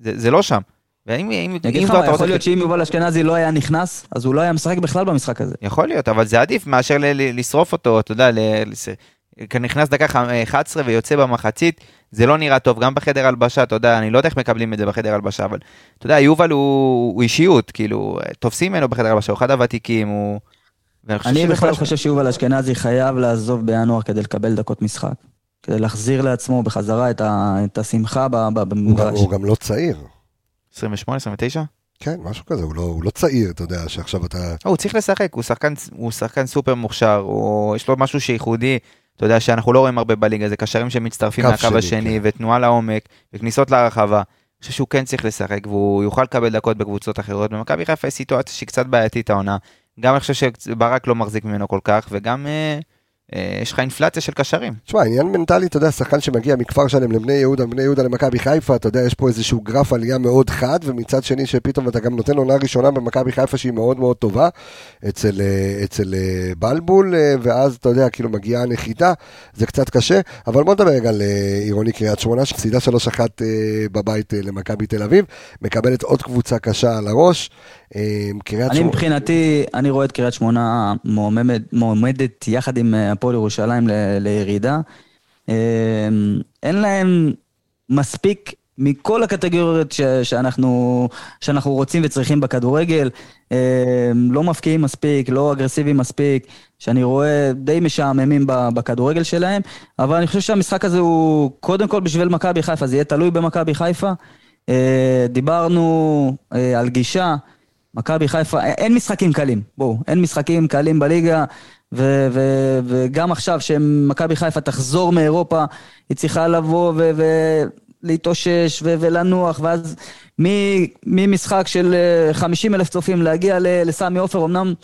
וזה לא שם. יכול להיות שאם יובל אשכנזי לא היה נכנס, אז הוא לא היה משחק בכלל במשחק הזה. יכול להיות, אבל זה עדיף מאשר לשרוף אותו, אתה יודע, נכנס דקה אחת עשרה ויוצא במחצית, זה לא נראה טוב, גם בחדר הלבשה, אתה יודע, אני לא יודע איך מקבלים את זה בחדר הלבשה, אבל אתה יודע, יובל הוא אישיות, כאילו, תופסים ממנו בחדר הלבשה, הוא אחד הוותיקים, הוא... אני בכלל חושב שיובל אשכנזי חייב לעזוב בינואר כדי לקבל דקות משחק, כדי להחזיר לעצמו בחזרה את השמחה במגרש. הוא גם לא צעיר. עשרים ושמונה, עשרים ותשע? כן, משהו כזה, הוא לא, הוא לא צעיר, אתה יודע, שעכשיו אתה... הוא צריך לשחק, הוא שחקן, הוא שחקן סופר מוכשר, הוא, יש לו משהו שייחודי, אתה יודע שאנחנו לא רואים הרבה בליגה, זה קשרים שמצטרפים מהקו השני, ותנועה לעומק, וכניסות לרחבה. אני חושב שהוא כן צריך לשחק, והוא יוכל לקבל דקות בקבוצות אחרות. במכבי חיפה יש סיטואציה שהיא קצת בעייתית העונה. גם אני חושב שברק לא מחזיק ממנו כל כך, וגם יש לך אינפלציה של קשרים. תשמע, עניין מנטלי, אתה יודע, שחקן שמגיע מכפר שלם לבני יהודה, בני יהודה למכבי חיפה, אתה יודע, יש פה איזשהו גרף עלייה מאוד חד, ומצד שני שפתאום אתה גם נותן עונה ראשונה במכבי חיפה שהיא מאוד מאוד טובה, אצל, אצל בלבול, ואז אתה יודע, כאילו מגיעה הנחיתה, זה קצת קשה, אבל בוא נדבר רגע על עירוני קריית שמונה, שפסידה שלוש אחת בבית למכבי תל אביב, מקבלת עוד קבוצה קשה על הראש, אני מבחינתי, אני רואה את קריית שמונה מועמדת יחד עם הפועל ירושלים לירידה. אין להם מספיק מכל הקטגוריות שאנחנו רוצים וצריכים בכדורגל, לא מפקיעים מספיק, לא אגרסיביים מספיק, שאני רואה די משעממים בכדורגל שלהם, אבל אני חושב שהמשחק הזה הוא קודם כל בשביל מכבי חיפה, זה יהיה תלוי במכבי חיפה. דיברנו על גישה, מכבי חיפה, אין משחקים קלים, בואו, אין משחקים קלים בליגה, ו- ו- וגם עכשיו שמכבי חיפה תחזור מאירופה, היא צריכה לבוא ולהתאושש ו- ולנוח, ואז ממשחק של חמישים אלף צופים להגיע לסמי עופר, אמנם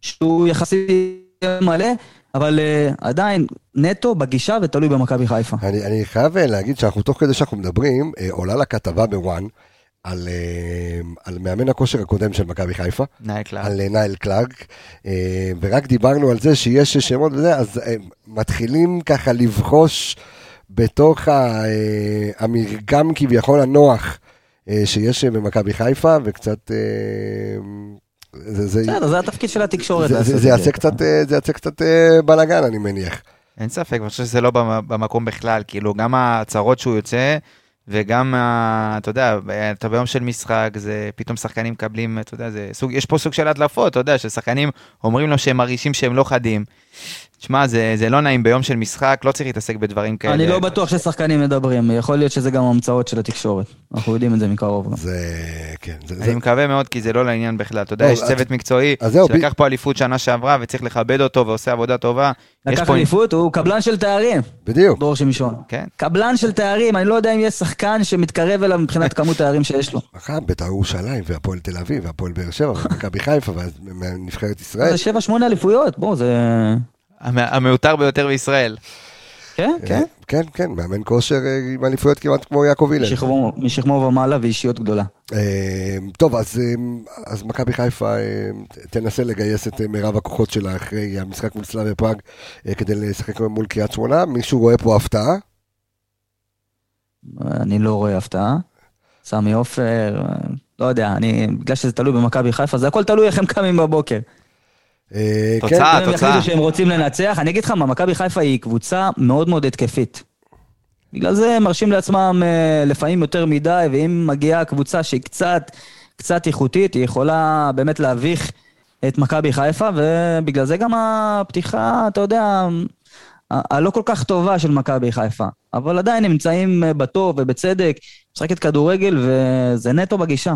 שהוא יחסי מלא, אבל עדיין נטו בגישה ותלוי במכבי חיפה. אני, אני חייב להגיד שאנחנו תוך כדי שאנחנו מדברים, עולה לכתבה בוואן, על, על מאמן הכושר הקודם של מכבי חיפה, על נאיל קלארק, ורק דיברנו על זה שיש שמות וזה, אז מתחילים ככה לבחוש בתוך המרגם כביכול הנוח שיש במכבי חיפה, וקצת... זה התפקיד של התקשורת. זה יעשה קצת בלגן, אני מניח. אין ספק, אני חושב שזה לא במקום בכלל, כאילו גם הצהרות שהוא יוצא, וגם, אתה יודע, אתה ביום של משחק, זה פתאום שחקנים מקבלים, אתה יודע, זה סוג, יש פה סוג של הדלפות, אתה יודע, ששחקנים אומרים לו שהם מרגישים שהם לא חדים. תשמע, זה, זה לא נעים ביום של משחק, לא צריך להתעסק בדברים כאלה. אני לא בטוח ששחקנים מדברים, יכול להיות שזה גם המצאות של התקשורת. אנחנו יודעים את זה מקרוב גם. זה, כן, זה, אני זה... מקווה מאוד, כי זה לא לעניין בכלל. אתה יודע, יש צוות מקצועי שלקח פה אליפות שנה שעברה, וצריך לכבד אותו ועושה עבודה טובה. לקח אליפות, הוא קבלן של תארים. בדיוק. דרור שמשון. כן. קבלן של תארים, אני לא יודע אם יש שחקן שמתקרב אליו מבחינת כמות תארים שיש לו. ביתר ירושלים והפועל תל אביב, והפועל באר שבע, ומכבי חיפה, ונבחרת ישראל. זה שבע שמונה אליפויות, בוא, זה... המאותר ביותר בישראל. כן, כן. כן, כן, מאמן כושר עם אליפויות כמעט כמו יעקב אילן. משכמו ומעלה ואישיות גדולה. טוב, אז מכבי חיפה תנסה לגייס את מירב הכוחות שלה אחרי המשחק מול סלאביה פראג כדי לשחק מול קריית שמונה. מישהו רואה פה הפתעה? אני לא רואה הפתעה. סמי עופר, לא יודע, בגלל שזה תלוי במכבי חיפה, זה הכל תלוי איך הם קמים בבוקר. תוצאה, תוצאה. הם יחליטו שהם רוצים לנצח. אני אגיד לך, מכבי חיפה היא קבוצה מאוד מאוד התקפית. בגלל זה הם מרשים לעצמם לפעמים יותר מדי, ואם מגיעה קבוצה שהיא קצת, קצת איכותית, היא יכולה באמת להביך את מכבי חיפה, ובגלל זה גם הפתיחה, אתה יודע, הלא כל כך טובה של מכבי חיפה. אבל עדיין נמצאים בטוב ובצדק, משחקת כדורגל, וזה נטו בגישה.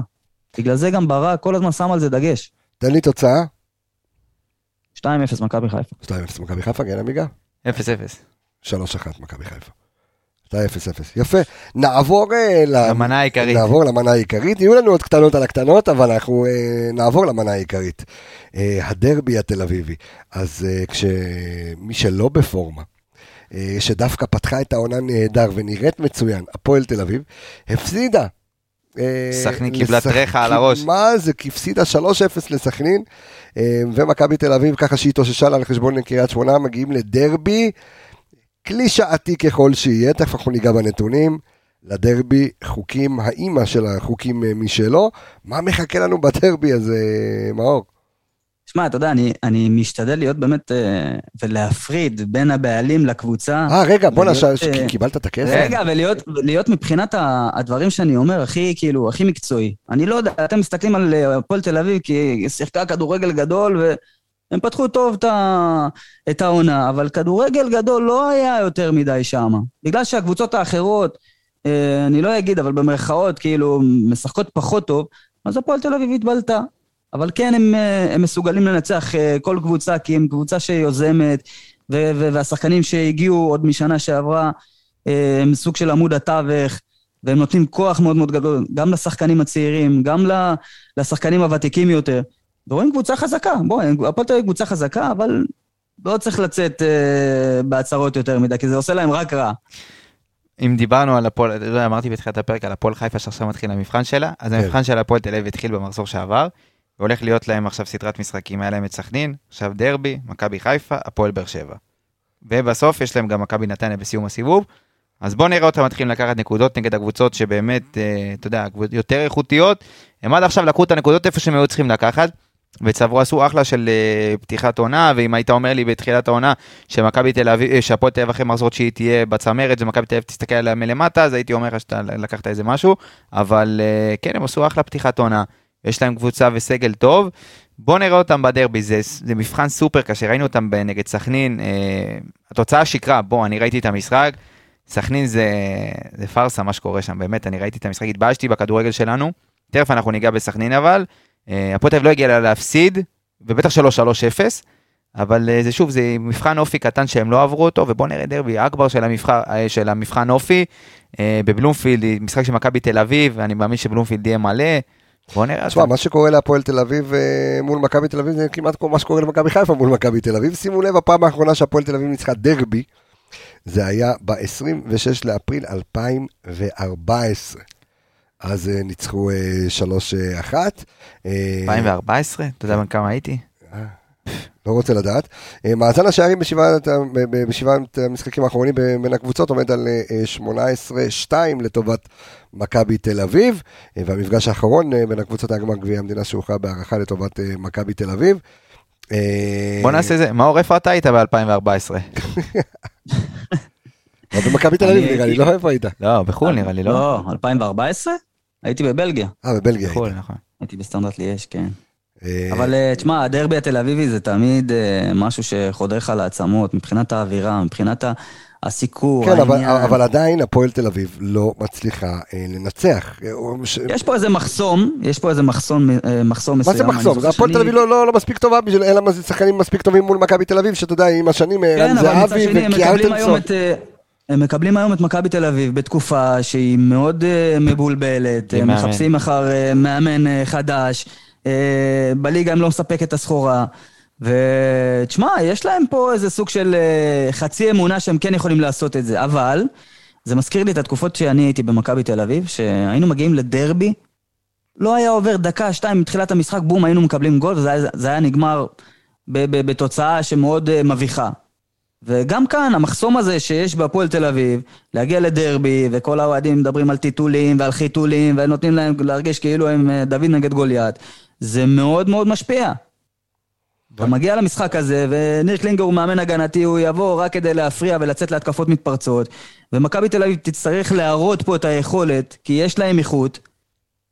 בגלל זה גם ברע, כל הזמן שם על זה דגש. תן לי תוצאה. שתיים אפס מכבי חיפה. שתיים אפס מכבי חיפה, גן עמיגה? אפס אפס. שלוש אחת מכבי חיפה. שתיים אפס אפס. יפה. נעבור למנה העיקרית. נעבור למנה העיקרית. יהיו לנו עוד קטנות על הקטנות, אבל אנחנו נעבור למנה העיקרית. הדרבי התל אביבי. אז כשמי שלא בפורמה, שדווקא פתחה את העונה נהדר ונראית מצוין, הפועל תל אביב, הפסידה. סכנין קיבלת רכה על הראש. מה זה? כפסידה שלוש אפס לסכנין, ומכבי תל אביב ככה שהיא תוששה לה על חשבון קריית שמונה, מגיעים לדרבי, כלי שעתי ככל שיהיה, תכף אנחנו ניגע בנתונים, לדרבי חוקים, האימא של החוקים משלו, מה מחכה לנו בדרבי הזה, מאור? שמע, אתה יודע, אני, אני משתדל להיות באמת, ולהפריד בין הבעלים לקבוצה. אה, רגע, בוא נשאל, קיבלת את הכסף. רגע, ולהיות מבחינת הדברים שאני אומר, הכי, כאילו, הכי מקצועי. אני לא יודע, אתם מסתכלים על הפועל תל אביב, כי שיחקה כדורגל גדול, והם פתחו טוב את העונה, אבל כדורגל גדול לא היה יותר מדי שם. בגלל שהקבוצות האחרות, אני לא אגיד, אבל במרכאות, כאילו, משחקות פחות טוב, אז הפועל תל אביב התבלטה. אבל כן, הם, הם מסוגלים לנצח כל קבוצה, כי הם קבוצה שיוזמת, ו- ו- והשחקנים שהגיעו עוד משנה שעברה, הם סוג של עמוד התווך, והם נותנים כוח מאוד מאוד גדול, גם לשחקנים הצעירים, גם לשחקנים הוותיקים יותר. ורואים קבוצה חזקה, בואו, הפועל תל אביב קבוצה חזקה, אבל לא צריך לצאת uh, בהצהרות יותר מדי, כי זה עושה להם רק רע. אם דיברנו על הפועל, אתה יודע, אמרתי בתחילת הפרק, על הפועל חיפה שעכשיו מתחיל המבחן שלה, אז המבחן של הפועל תל אביב התחיל במחזור שעבר, והולך להיות להם עכשיו סדרת משחקים, היה להם את סכנין, עכשיו דרבי, מכבי חיפה, הפועל באר שבע. ובסוף יש להם גם מכבי נתניה בסיום הסיבוב, אז בואו נראה אותם מתחילים לקחת נקודות נגד הקבוצות שבאמת, אתה יודע, יותר איכותיות, הם עד עכשיו לקחו את הנקודות איפה שהם היו צריכים לקחת, וצברו עשו אחלה של פתיחת עונה, ואם היית אומר לי בתחילת העונה, שמכבי תל אביב, שהפועל תל אביב אחרי מחזור שהיא תהיה בצמרת, ומכבי תל אביב תסתכל עליה מלמטה, אז הייתי אומר שאתה לקחת איזה משהו, אבל כן, הם עשו אחלה פתיחת עונה. יש להם קבוצה וסגל טוב, בואו נראה אותם בדרבי, זה, זה מבחן סופר, כאשר ראינו אותם נגד סכנין, אה, התוצאה שיקרה, בואו, אני ראיתי את המשחק, סכנין זה, זה פרסה מה שקורה שם, באמת, אני ראיתי את המשחק, התבאשתי בכדורגל שלנו, תכף אנחנו ניגע בסכנין אבל, אה, הפועל תל אביב לא הגיע לה להפסיד, ובטח שלא שלוש אפס, אבל אה, זה שוב, זה מבחן אופי קטן שהם לא עברו אותו, ובואו נראה דרבי, אקבר של המבחן, אה, של המבחן אופי, אה, בבלומפילד, משחק של מכבי תל אביב, אני מאמין שבלומפילד יהיה מלא בוא נראה. תשמע, מה שקורה להפועל תל אביב מול מכבי תל אביב, זה כמעט כמו מה שקורה למכבי חיפה מול מכבי תל אביב. שימו לב, הפעם האחרונה שהפועל תל אביב ניצחה דרבי, זה היה ב-עשרים ושש לאפריל אלפיים וארבע עשרה. אז ניצחו שלוש אחת. אלפיים וארבע עשרה? אתה יודע בן כמה הייתי? לא רוצה לדעת. מאזן השערים בשבעת המשחקים האחרונים בין הקבוצות עומד על שמונה עשרה שתיים לטובת מכבי תל אביב, והמפגש האחרון בין הקבוצות היה גמר גביע המדינה שהוכרע בהערכה לטובת מכבי תל אביב. בוא נעשה זה, מאור, איפה אתה היית ב-אלפיים וארבע עשרה? אבל במכבי תל אביב נראה לי, לא איפה היית? לא, בחול נראה לי, לא. לא, אלפיים וארבע עשרה? הייתי בבלגיה. אה, בבלגיה היית. בחול, נכון. הייתי בסטנדרט ליש, כן. אבל תשמע, הדרבי התל אביבי זה תמיד משהו שחודך על העצמות, מבחינת האווירה, מבחינת הסיקור. כן, אבל עדיין הפועל תל אביב לא מצליחה לנצח. יש פה איזה מחסום, יש פה איזה מחסום מסוים. מה זה מחסום? הפועל תל אביב לא מספיק טובה, אלא מה זה שחקנים מספיק טובים מול מכבי תל אביב, שאתה יודע, עם השנים, רמזי אבי וקיארטנסון. הם מקבלים היום את מכבי תל אביב בתקופה שהיא מאוד מבולבלת, מחפשים אחר מאמן חדש, בליגה הם לא מספק את הסחורה, ותשמע, יש להם פה איזה סוג של חצי אמונה שהם כן יכולים לעשות את זה, אבל זה מזכיר לי את התקופות שאני הייתי במכבי תל אביב, שהיינו מגיעים לדרבי, לא היה עובר דקה, שתיים, מתחילת המשחק, בום, היינו מקבלים גול, וזה היה נגמר בתוצאה שמאוד מביכה. וגם כאן, המחסום הזה שיש בהפועל תל אביב, להגיע לדרבי, וכל האוהדים מדברים על טיטולים ועל חיתולים, ונותנים להם להרגיש כאילו הם דוד נגד גוליית, זה מאוד מאוד משפיע. אתה מגיע למשחק הזה, וניר קלינגר הוא מאמן הגנתי, הוא יבוא רק כדי להפריע ולצאת להתקפות מתפרצות, ומכבי תל אביב תצטרך להראות פה את היכולת, כי יש להם איכות,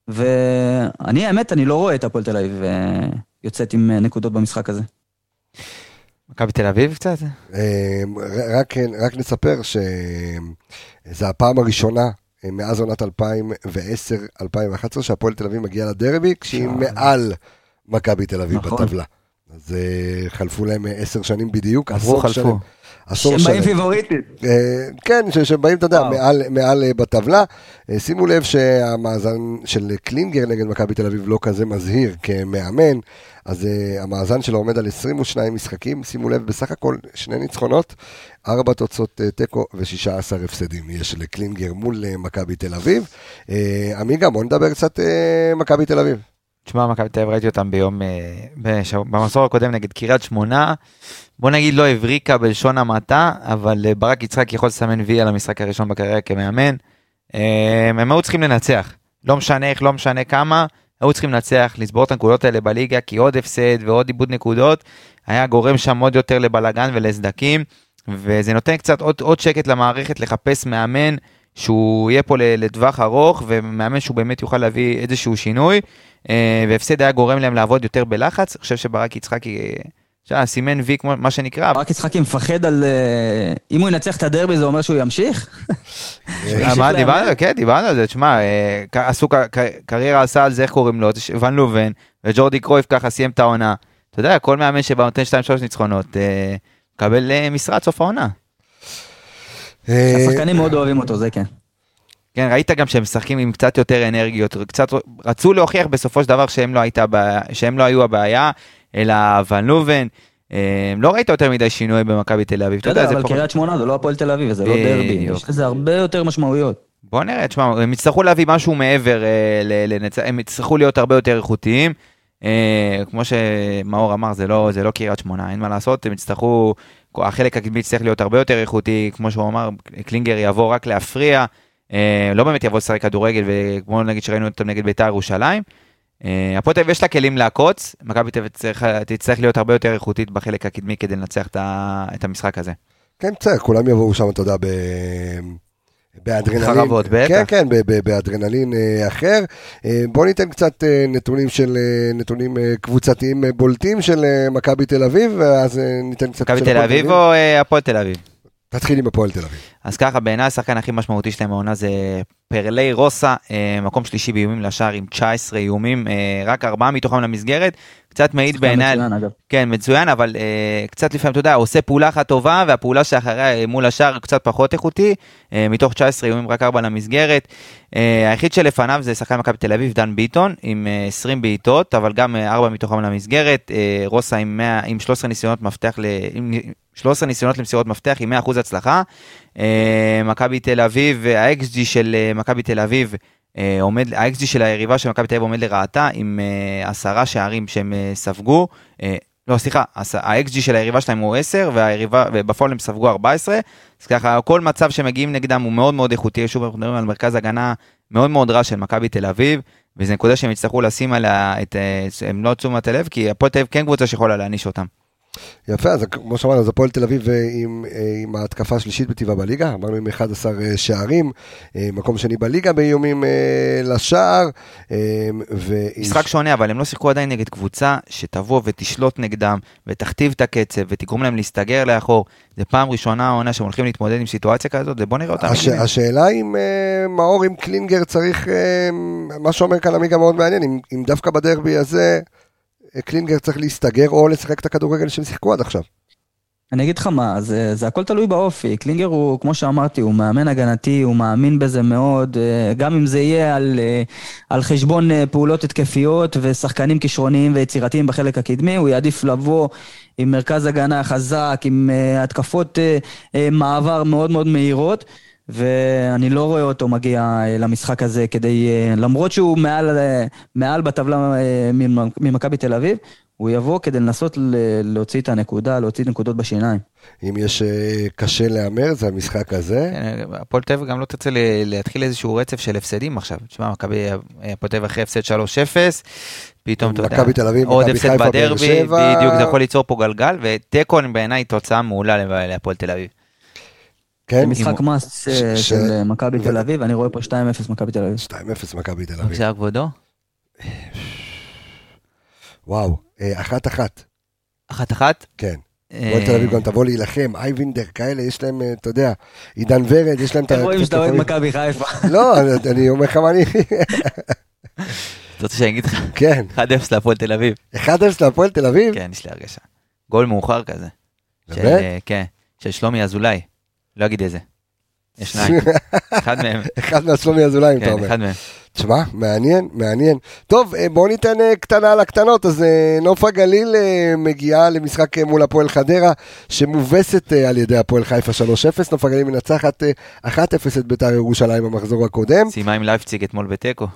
ואני האמת, אני לא רואה את הפועל תל אביב יוצאת עם נקודות במשחק הזה. מכבי תל אביב קצת? רק, רק נספר שזה הפעם הראשונה מאז עונת אלפיים ועשר אלפיים ואחת עשרה שהפועל תל אביב מגיעה לדרבי, כשהיא מעל מכבי תל אביב בטבלה. אז חלפו להם עשר שנים בדיוק. עברו חלפו. שהם באים פיבוריטית. כן, שהם באים, אתה יודע, מעל בטבלה. שימו לב שהמאזן של קלינגר נגד מכבי תל אביב לא כזה מזהיר כמאמן, אז המאזן שלו עומד על עשרים ושניים משחקים, שימו לב, בסך הכל שני ניצחונות, ארבע תוצאות תיקו ו-שישה עשר הפסדים, יש לקלינגר מול מכבי תל אביב. עמיגה, בוא נדבר קצת מכבי תל אביב. תשמע, מכבי תל אביב, ראיתי אותם ביום, במסור הקודם נגד קריית שמונה, בוא נגיד לא הבריקה בלשון המעטה, אבל ברק יצחק יכול לסמן וי על המשחק הראשון בקריירה כמאמן, הם היו צריכים לנצח, לא משנה איך, לא משנה כמה, היו צריכים לנצח, לסבור את הנקודות האלה בליגה, כי עוד הפסד ועוד איבוד נקודות, היה גורם שם עוד יותר לבלגן ולסדקים, וזה נותן קצת עוד, עוד שקט למערכת לחפש מאמן, שהוא יהיה פה לטווח ארוך, ומאמן שהוא באמת יוכל להביא איזשהו שינוי, והפסד היה גורם להם לעבוד יותר בלחץ, אני חושב שברק יצחקי, סימן וי כמו מה שנקרא. ברק יצחקי מפחד על, אם הוא ינצח את הדרבי זה אומר שהוא ימשיך? דיברנו, כן, דיברנו על זה, תשמע, קריירה עשה על זה, איך קוראים לו, ון לובן, וג'ורדי קרויף ככה סיים את העונה, אתה יודע, כל מאמן שבא נותן שתיים שלוש ניצחונות, קבל משרד סוף העונה. השחקנים מאוד אוהבים אותו, זה כן. כן, ראית גם שהם משחקים עם קצת יותר אנרגיות, קצת רצו להוכיח בסופו של דבר שהם לא הייתה בעיה, שהם לא היו הבעיה, אלא ון לובן, לא ראית יותר מדי שינוי במכבי תל אביב. אתה יודע, אבל קריית שמונה זה לא הפועל תל אביב, זה לא דרבי, יש לזה הרבה יותר משמעויות. בוא נראה, תשמע, הם יצטרכו להביא משהו מעבר, הם יצטרכו להיות הרבה יותר איכותיים, כמו שמאור אמר, זה לא קריית שמונה, אין מה לעשות, הם יצטרכו, החלק הקדמי צריך להיות הרבה יותר איכותי, כמו שהוא אמר, קלינגר יבוא רק להפריע, לא באמת יבוא לשחק כדורגל, וכמו נגיד שראינו אותם נגד ביתר ירושלים, הפועל תל אביב יש לה כלים לעקוץ, מכבי תל אביב תצטרך להיות הרבה יותר איכותית בחלק הקדמי כדי לנצח את המשחק הזה. כן, צריך, כולם יבואו שם, אתה יודע, ב... באדרנלין, חרבות, כן, כן, באדרנלין אחר. בואו ניתן קצת נתונים של נתונים קבוצתיים בולטים של מכבי תל אביב, ואז ניתן קצת מכבי תל אביב או הפועל תל אביב. תתחיל עם הפועל תל אביב. אז ככה, בעיני השחקן הכי משמעותי שלהם העונה זה פרלי רוסה, מקום שלישי באיומים לשער עם תשע עשרה איומים, רק ארבעה מתוכם למסגרת, קצת מעיד בעיניי, כן, מצוין, אבל קצת לפעמים, אתה יודע, עושה פעולה אחת טובה, והפעולה שאחריה מול השער קצת פחות איכותי, מתוך תשע עשרה איומים רק ארבעה למסגרת, היחיד שלפניו זה שחקן מכבי תל אביב, דן ביטון, עם עשרים בעיטות, אבל גם ארבע מתוכם למסגרת, רוסה עם שלוש עשרה ניסיונות מפתח ל... שלושה ניסיונות למסירות מפתח עם מאה אחוז הצלחה. מכבי תל אביב, ה-אקס ג'י של מכבי תל אביב, עומד, ה-אקס ג'י של היריבה של מכבי תל אביב עומד לרעתה עם עשרה שערים שהם ספגו. לא, סליחה, ה-אקס ג'י של היריבה שלהם הוא עשר, ובפועל הם ספגו ארבע עשרה. אז ככה, כל מצב שמגיעים נגדם הוא מאוד מאוד איכותי. שוב, אנחנו מדברים על מרכז הגנה מאוד מאוד רע של מכבי תל אביב, וזו נקודה שהם יצטרכו לשים עליה את, הם לא תשומת הלב, כי הפועל תל אביב כן קבוצה שיכולה להעניש אותם. יפה, אז כמו שאמרנו, אז הפועל תל אביב עם, עם ההתקפה השלישית בטבעה בליגה, אמרנו עם אחד עשר שערים, מקום שני בליגה באיומים לשער. משחק שונה, אבל הם לא שיחקו עדיין נגד קבוצה שתבוא ותשלוט נגדם, ותכתיב את הקצב, ותגרום להם להסתגר לאחור. זה פעם ראשונה העונה שהם הולכים להתמודד עם סיטואציה כזאת, ובוא נראה אותם. הש, השאלה אם מאור, אם קלינגר צריך, מה שאומר כאן עמיגה מאוד מעניין, אם, אם דווקא בדרבי הזה... קלינגר צריך להסתגר או לשחק את הכדורגל שהם שיחקו עד עכשיו. אני אגיד לך מה, זה, זה הכל תלוי באופי. קלינגר הוא, כמו שאמרתי, הוא מאמן הגנתי, הוא מאמין בזה מאוד, גם אם זה יהיה על, על חשבון פעולות התקפיות ושחקנים כישרוניים ויצירתיים בחלק הקדמי, הוא יעדיף לבוא עם מרכז הגנה חזק, עם התקפות מעבר מאוד מאוד מהירות, ואני לא רואה אותו מגיע למשחק הזה כדי, למרות שהוא מעל, מעל בטבלה ממכבי תל אביב, הוא יבוא כדי לנסות להוציא את הנקודה, להוציא נקודות בשיניים. אם יש קשה לאמר, זה המשחק הזה. הפועל תל אביב גם לא תצא להתחיל איזשהו רצף של הפסדים עכשיו. תשמע, הפועל תל אביב אחרי הפסד שלוש אפס, פתאום, אתה יודע, עוד הפסד בדרבי, בדיוק זה יכול ליצור פה גלגל, וטקון בעיניי תוצאה מעולה להפועל תל אביב. זה משחק מס של מכבי תל אביב, אני רואה פה שתיים אפס מכבי תל אביב. שתיים אפס מכבי תל אביב. בבקשה כבודו. וואו, אחת אחת. אחת אחת? כן. בואי תל אביב גם תבוא להילחם, אייבינדר כאלה, יש להם, אתה יודע, עידן ורד, יש להם... אתם רואים שאתה אוהב מכבי חיפה. לא, אני אומר לך מה אני... אתה רוצה שאני אגיד לך? כן. אחת אפס להפועל תל אביב. אחת אפס להפועל תל אביב? כן, יש לי הרגשה. גול מאוחר כזה. כן, של שלומי אזולאי. לא אגיד איזה. יש שניים. אחד מהם. אחד מהשלומי הזוליים, אתה אומר. כן, אחד מהם. תשמע, מעניין, מעניין. טוב, בואו ניתן קטנה על הקטנות. אז נוף הגליל מגיעה למשחק מול הפועל חדרה, שמובסת על ידי הפועל חיפה שלוש אפס. נוף הגליל מנצחת אחת אפס את ביתר ירושלים במחזור הקודם. סיימה עם לייפציג אתמול בטקו.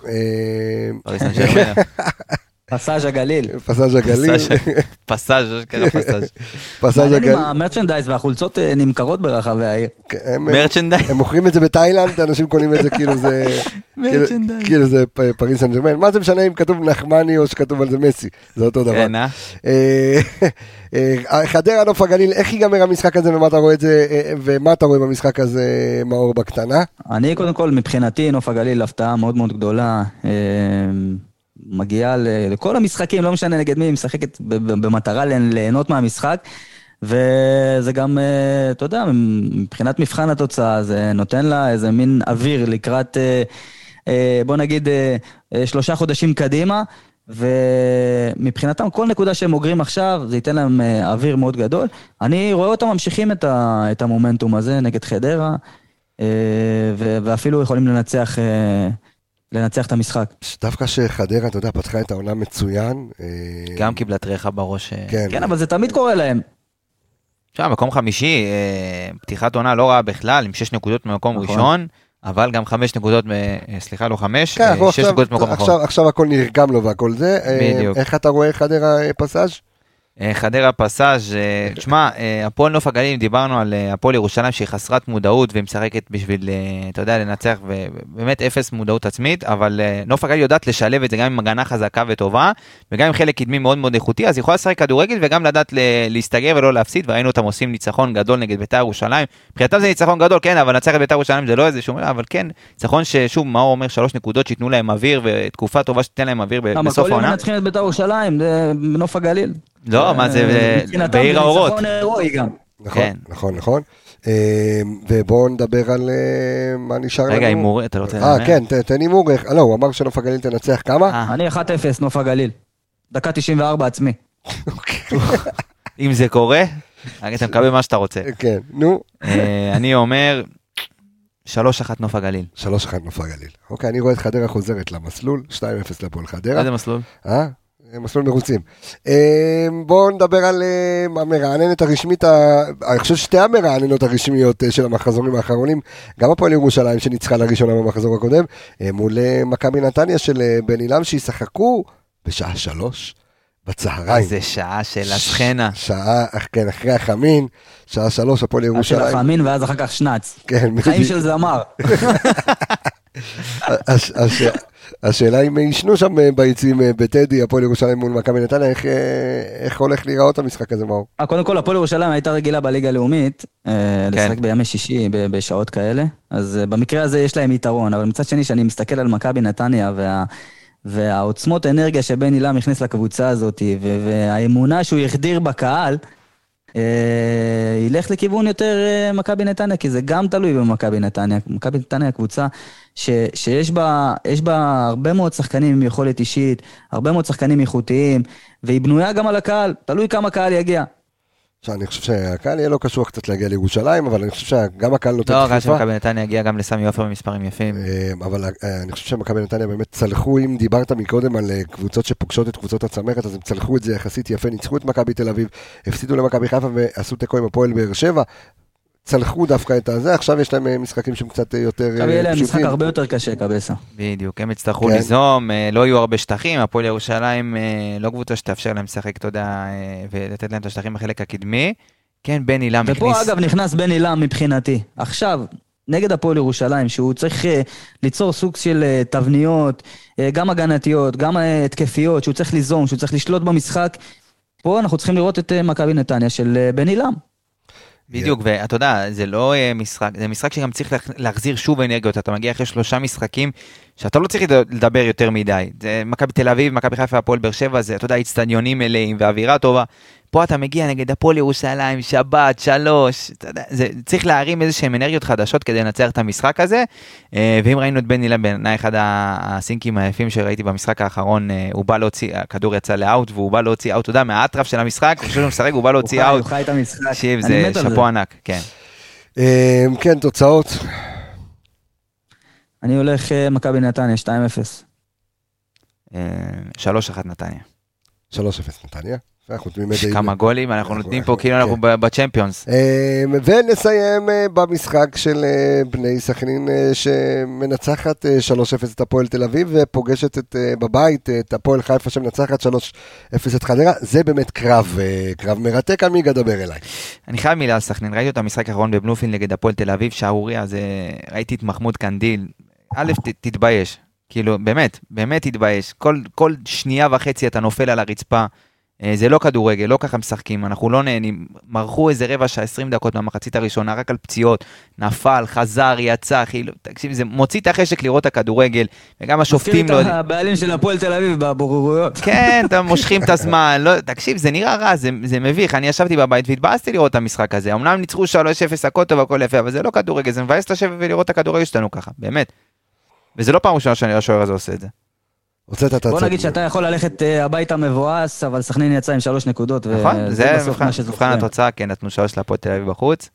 פסאז' הגליל. פסאז' הגליל. פסאז', ככה פסאז'. פסאז' הגליל. המרצ'נדייז והחולצות נמכרות ברחבי העיר. מרצ'נדייז. הם מוכרים את זה בתאילנד, אנשים קונים את זה כאילו זה... מרצ'נדייז. כאילו זה פריס סן ז'רמן. מה זה משנה אם כתוב נחמני או שכתוב על זה מסי? זה אותו דבר. אינה. חדרה נוף הגליל, איך ייגמר המשחק הזה ומה אתה רואה את זה, ומה אתה רואה במשחק הזה מאור בקטנה? אני קודם כל, מבחינתי נוף הגליל הפתעה מאוד מאוד גדולה. מגיעה לכל המשחקים, לא משנה נגד מי, היא משחקת במטרה ליהנות מהמשחק, וזה גם, אתה יודע, מבחינת מבחן התוצאה, זה נותן לה איזה מין אוויר לקראת, בוא נגיד, שלושה חודשים קדימה, ומבחינתם כל נקודה שהם מוגרים עכשיו, זה ייתן להם אוויר מאוד גדול. אני רואה אותם ממשיכים את המומנטום הזה נגד חדרה, ואפילו יכולים לנצח... לנצח את המשחק. דווקא שחדרה, אתה יודע, פתחה את העונה מצוין. גם קיבלת רחב בראש. כן, אבל זה תמיד קורה להם. שם, מקום חמישי, פתיחת עונה לא רעה בכלל, עם שש נקודות ממקום ראשון, אבל גם חמש נקודות, סליחה, לא חמש, שש נקודות ממקום אחרון. עכשיו הכל נרגם לו והכל זה. בדיוק. איך אתה רואה חדרה פסאז'? חדרה פסאז' תשמע, הפועל נוף הגליל, דיברנו על הפועל ירושלים שהיא חסרת מודעות והיא משחקת בשביל, אתה יודע, לנצח ובאמת אפס מודעות עצמית, אבל נוף הגליל יודעת לשלב את זה גם עם הגנה חזקה וטובה וגם עם חלק קדמי מאוד מאוד איכותי, אז היא יכולה לשחק כדורגל וגם לדעת להסתגר ולא להפסיד, וראינו אותם עושים ניצחון גדול נגד ביתר ירושלים, מבחינתם זה ניצחון גדול, כן, אבל נצח את ביתר ירושלים זה לא איזשהו, אבל כן, ניצחון ששוב מאור אומר שלוש נקודות שייתנו להם אוויר ותקופה טובה שתיתן להם אוויר בסוף העונה. הם מנצחים את ביתר ירושלים, בנוף הגליל. לא, מה זה, בעיר האורות. נכון, נכון, נכון. ובואו נדבר על מה נשאר לנו. רגע, אימור, אתה לא תנמר? אה, כן, תן אימור. לא, הוא אמר שנוף הגליל תנצח כמה? אני אחת אפס, נוף הגליל. דקה תשעים וארבע עצמי. אם זה קורה, אתה מקבל מה שאתה רוצה. כן, נו. אני אומר... שלוש אחת נוף הגליל. שלוש אחת נוף הגליל. אוקיי, אני רואה את חדרה חוזרת למסלול, שתיים אפס לפועל חדרה. איזה מסלול? אה? מסלול מרוצים. בואו נדבר על המרעננת הרשמית, אני חושב שתי המרעננות הרשמיות של המחזורים האחרונים, גם הפועל ירושלים שניצחה לראשונה במחזור הקודם, מול מכבי נתניה של בן אילם, שישחקו בשעה שלוש. בצהריים. זה שעה של השכנה. שעה, כן, אחרי החמין, שעה שלוש, הפועל ירושלים. של החמין ואז אחר כך שנץ. כן. חיים של זמר. השאלה אם ישנו שם ביציעים בטדי, הפועל ירושלים מול מכבי נתניה, איך הולך להיראות המשחק הזה מאור? קודם כל, הפועל ירושלים הייתה רגילה בליגה הלאומית, לשחק בימי שישי, בשעות כאלה, אז במקרה הזה יש להם יתרון, אבל מצד שני, שאני מסתכל על מכבי נתניה וה... והעוצמות האנרגיה שבן אילם הכניס לקבוצה הזאת, והאמונה שהוא יחדיר בקהל, ילך לכיוון יותר מכבי נתניה, כי זה גם תלוי במכבי נתניה. מכבי נתניה קבוצה שיש בה, יש בה הרבה מאוד שחקנים עם יכולת אישית, הרבה מאוד שחקנים איכותיים, והיא בנויה גם על הקהל, תלוי כמה קהל יגיע. אני חושב שהקהל יהיה לא קשור קצת להגיע לירושלים, אבל אני חושב שגם הקהל נותן דחיפה. לא, רק שמכבי נתניה יגיע גם לסמי עופר במספרים יפים. אבל אני חושב שמכבי נתניה באמת צלחו, אם דיברת מקודם על קבוצות שפוגשות את קבוצות הצמרת, אז הם צלחו את זה יחסית יפה, ניצחו את מכבי תל אביב, הפסידו למכבי חיפה ועשו תיקו עם הפועל באר שבע, צלחו דווקא את הזה, עכשיו יש להם משחקים שהם קצת יותר פשוטים. עכשיו יהיה להם משחק הרבה יותר קשה, קבסה. בדיוק, הם יצטרכו ליזום, לא יהיו הרבה שטחים, הפועל ירושלים לא קבוצה שתאפשר להם לשחק, תודה, ולתת להם את השטחים בחלק הקדמי. כן, בן אילם נכנס. ופה אגב נכנס בן אילם מבחינתי. עכשיו, נגד הפועל ירושלים, שהוא צריך ליצור סוג של תבניות, גם הגנתיות, גם התקפיות, שהוא צריך ליזום, שהוא צריך לשלוט במשחק. פה אנחנו צריכים לראות את מכבי נתניה של בן אילם. בדיוק, ואתה יודע, זה לא משחק, זה משחק שגם צריך להחזיר שוב אנרגיות, אתה מגיע אחרי שלושה משחקים, שאתה לא צריך לדבר יותר מדי, זה מכבי תל אביב, מכבי חיפה, הפועל באר שבע, זה, אתה יודע, אצטדיונים מלאים, ואווירה טובה, פה אתה מגיע נגד הפועל ירושלים, שבת, שלוש, אתה יודע, זה, צריך להרים איזשהם אנרגיות חדשות, כדי לנצח את המשחק הזה, ואם ראינו את בן אילן, בעיני אחד הסינקים היפים שראיתי במשחק האחרון, הוא בא להוציא, הכדור יצא לאוט, והוא בא להוציא אוט, אתה יודע, מהאטרף של המשחק, כשהוא משחק, הוא בא להוציא אוט, הוא חי את המשחק, שיב, זה שפו ענק, כן. כן, תוצאות. אני הולך מכבי נתניה, שתיים אפס. שלוש אחת נתניה. שלוש אפס נתניה. כמה גולים, אנחנו נותנים פה כאילו אנחנו בצ'מפיונס. ונסיים במשחק של בני סכנין שמנצחת שלוש אפס את הפועל תל אביב ופוגשת בבית את הפועל חיפה שמנצחת שלוש אפס את חדרה. זה באמת קרב, קרב מרתק, על מי גדבר אליי. אני חייב מילה על סכנין, ראיתי את המשחק האחרון בבלומפילד נגד הפועל תל אביב, שערוריה, ראיתי את מחמוד קנדיל, א' תתבייש, כאילו באמת, באמת תתבייש, כל שנייה וחצי אתה נופל על הרצפה, זה לא כדורגל, לא ככה משחקים, אנחנו לא נהנים, מרחו איזה רבע שעה עשרים דקות מהמחצית הראשונה, רק על פציעות, נפל, חזר, יצא, חיל, תקשיב, זה מוציא את החשק לראות הכדורגל, וגם השופטים לא... מזכיר את הבעלים של הפועל תל אביב בבוררויות. כן, אתם מושכים את הזמן, לא, תקשיב, זה נראה רע, זה, זה מביך, אני ישבתי בבית והתבאסתי לראות את המשחק הזה, אמנם ניצחו שלוש אפס, הכל טוב, הכל יפה, אבל זה לא כדורגל, זה מבאס לשבת ולראות את הכדורגל שלנו ככה, באמת. וזה לא פעם ראשונה שהשוער הזה עושה את זה. בוא נגיד שאתה יכול ללכת הביתה מבואס, אבל סכנין יצא עם שלוש נקודות. נכון, זה מבחן התוצאה, כן, נתנו שלוש להפועל תל אביב בחוץ.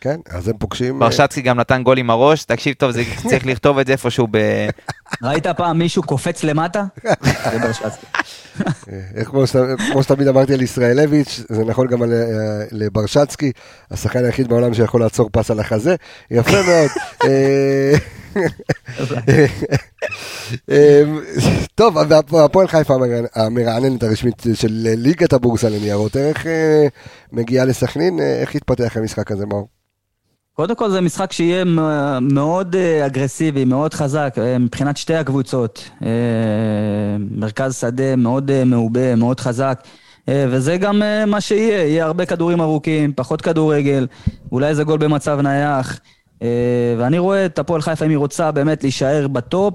כן, אז הם פוגשים... ברשצקי גם נתן גול עם הראש, תקשיב טוב, זה צריך לכתוב את זה איפשהו ב... ראית פעם מישהו קופץ למטה? זה ברשצקי. כמו שתמיד אמרתי על ישראלביץ', זה נכון גם לברשצקי, השחקן היחיד בעולם שיכול לעצור פס על החזה, יפה מאוד. טוב, והפועל חיפה המרעננת הרשמית של ליגת הבורסה לניירות ערך מגיעה לסכנין, איך התפתח המשחק הזה מאור? קודם כל זה משחק שיהיה מאוד אגרסיבי, מאוד חזק מבחינת שתי הקבוצות, מרכז שדה מאוד מעובה, מאוד חזק, וזה גם מה שיהיה, יהיה הרבה כדורים ארוכים, פחות כדורגל, אולי זה גול במצב נייח, ואני רואה את הפועל חיפה, אם היא רוצה באמת להישאר בטופ,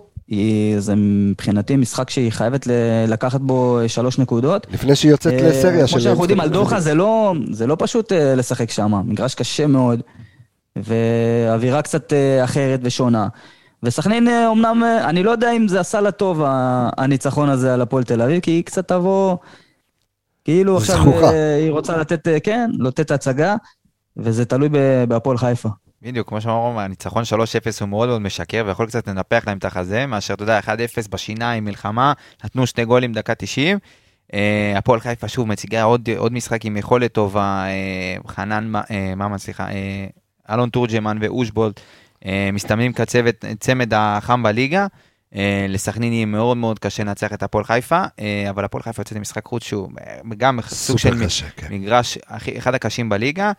זה מבחינתי משחק שהיא חייבת לקחת בו שלוש נקודות. לפני שהיא יוצאת לסריה. כמו שאנחנו יודעים על דוחה, זה לא פשוט לשחק שם, מגרש קשה מאוד, ואווירה קצת אחרת ושונה. וסכנין, אמנם, אני לא יודע אם זה עשה לה טוב, הניצחון הזה על הפועל תל אביב, כי היא קצת תבוא, כאילו עכשיו היא רוצה לתת, כן, לתת הצגה, וזה תלוי בהפועל חיפה. בדיוק, כמו שאמרו, הניצחון שלוש אפס הוא מאוד מאוד משקר, ויכול קצת לנפח להם את החזה, מאשר, אתה יודע, אחד אפס בשיניים, מלחמה, נתנו שני גולים דקה תשעים, הפועל חיפה שוב מציגה עוד משחק עם יכולת טובה, חנן, מה מצליחה, אלון טורג'מן ואושבולט, מסתמנים כצוות צמד החם בליגה, לסכנין יהיה מאוד מאוד קשה לנצח את הפועל חיפה, אבל הפועל חיפה יוצאת למשחק חוץ שהוא גם סוג של מגרש, אחד הקשים בליגה,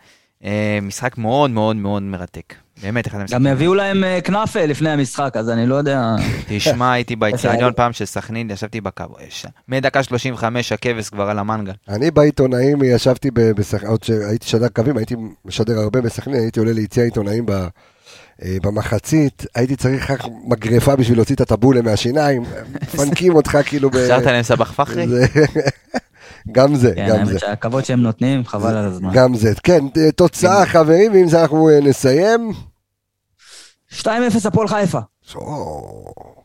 משחק מאוד מאוד מאוד מרתק. באמת, אחד המשחק. גם הביאו להם כנפה לפני המשחק, אז אני לא יודע. תשמע, הייתי באיצטדיון פעם של סכנין, ישבתי בקבש. מדקה שלושים וחמש, הכבש כבר על המנגל. אני בעיתונאים, ישבתי בסכנין, עוד שהייתי שדר קווים, הייתי משדר הרבה בסכנין, הייתי עולה ליציע עיתונאים במחצית, הייתי צריך רק מגרפה בשביל להוציא את הטבולה מהשיניים, פנקים אותך כאילו... חשרת עליהם סבח פחרי? גם זה, כן, גם זה. הכבוד שהם נותנים, חבל על הזמן. גם זה, כן, תוצאה חברים, ואם זה אנחנו נסיים. שתיים אפס הפועל חיפה.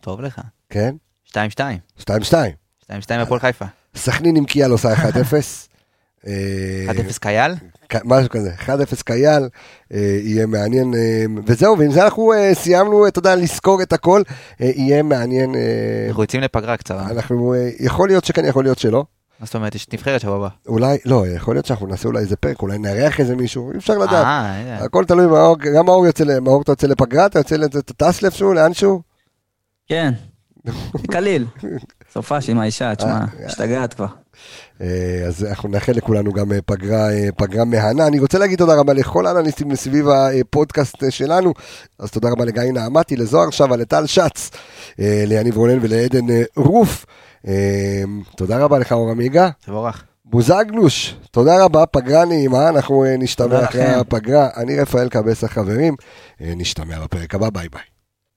טוב לך. כן? שתיים שתיים. שתיים שתיים. שתיים שתיים הפועל חיפה. סכנין עם קייל עושה אחד אפס. אחד אפס קייל? משהו כזה, אחד אפס קייל, יהיה מעניין, וזהו, ואם זה אנחנו סיימנו, תודה, לזכור את הכל, יהיה מעניין. אנחנו יוצאים לפגרה קצרה. אנחנו, יכול להיות שכן, יכול להיות שלא. זאת אומרת, יש נבחרת שבוע הבא. אולי, לא, יכול להיות שאנחנו נעשה אולי איזה פרק, אולי נארח איזה מישהו, אי אפשר לדעת. הכל תלוי, גם מאור יוצא לפגרה, אתה יוצא לטס לפשהו, לאנשהו? כן, קליל. סופה שעם האישה, תשמע, השתגעת כבר. אז אנחנו נאחל לכולנו גם פגרה מהנה. אני רוצה להגיד תודה רבה לכל האנליסטים סביב הפודקאסט שלנו, אז תודה רבה לגיא נעמתי, לזוהר שווה, לטל שץ, ליניב רונן ולעדן רוף. תודה רבה לך אור עמיגה, בוזגלוש, תודה רבה, פגרה נעימה, אנחנו נשתמע אחרי הפגרה, אני רפאל קבס החברים, נשתמע בפרק הבא, ביי ביי.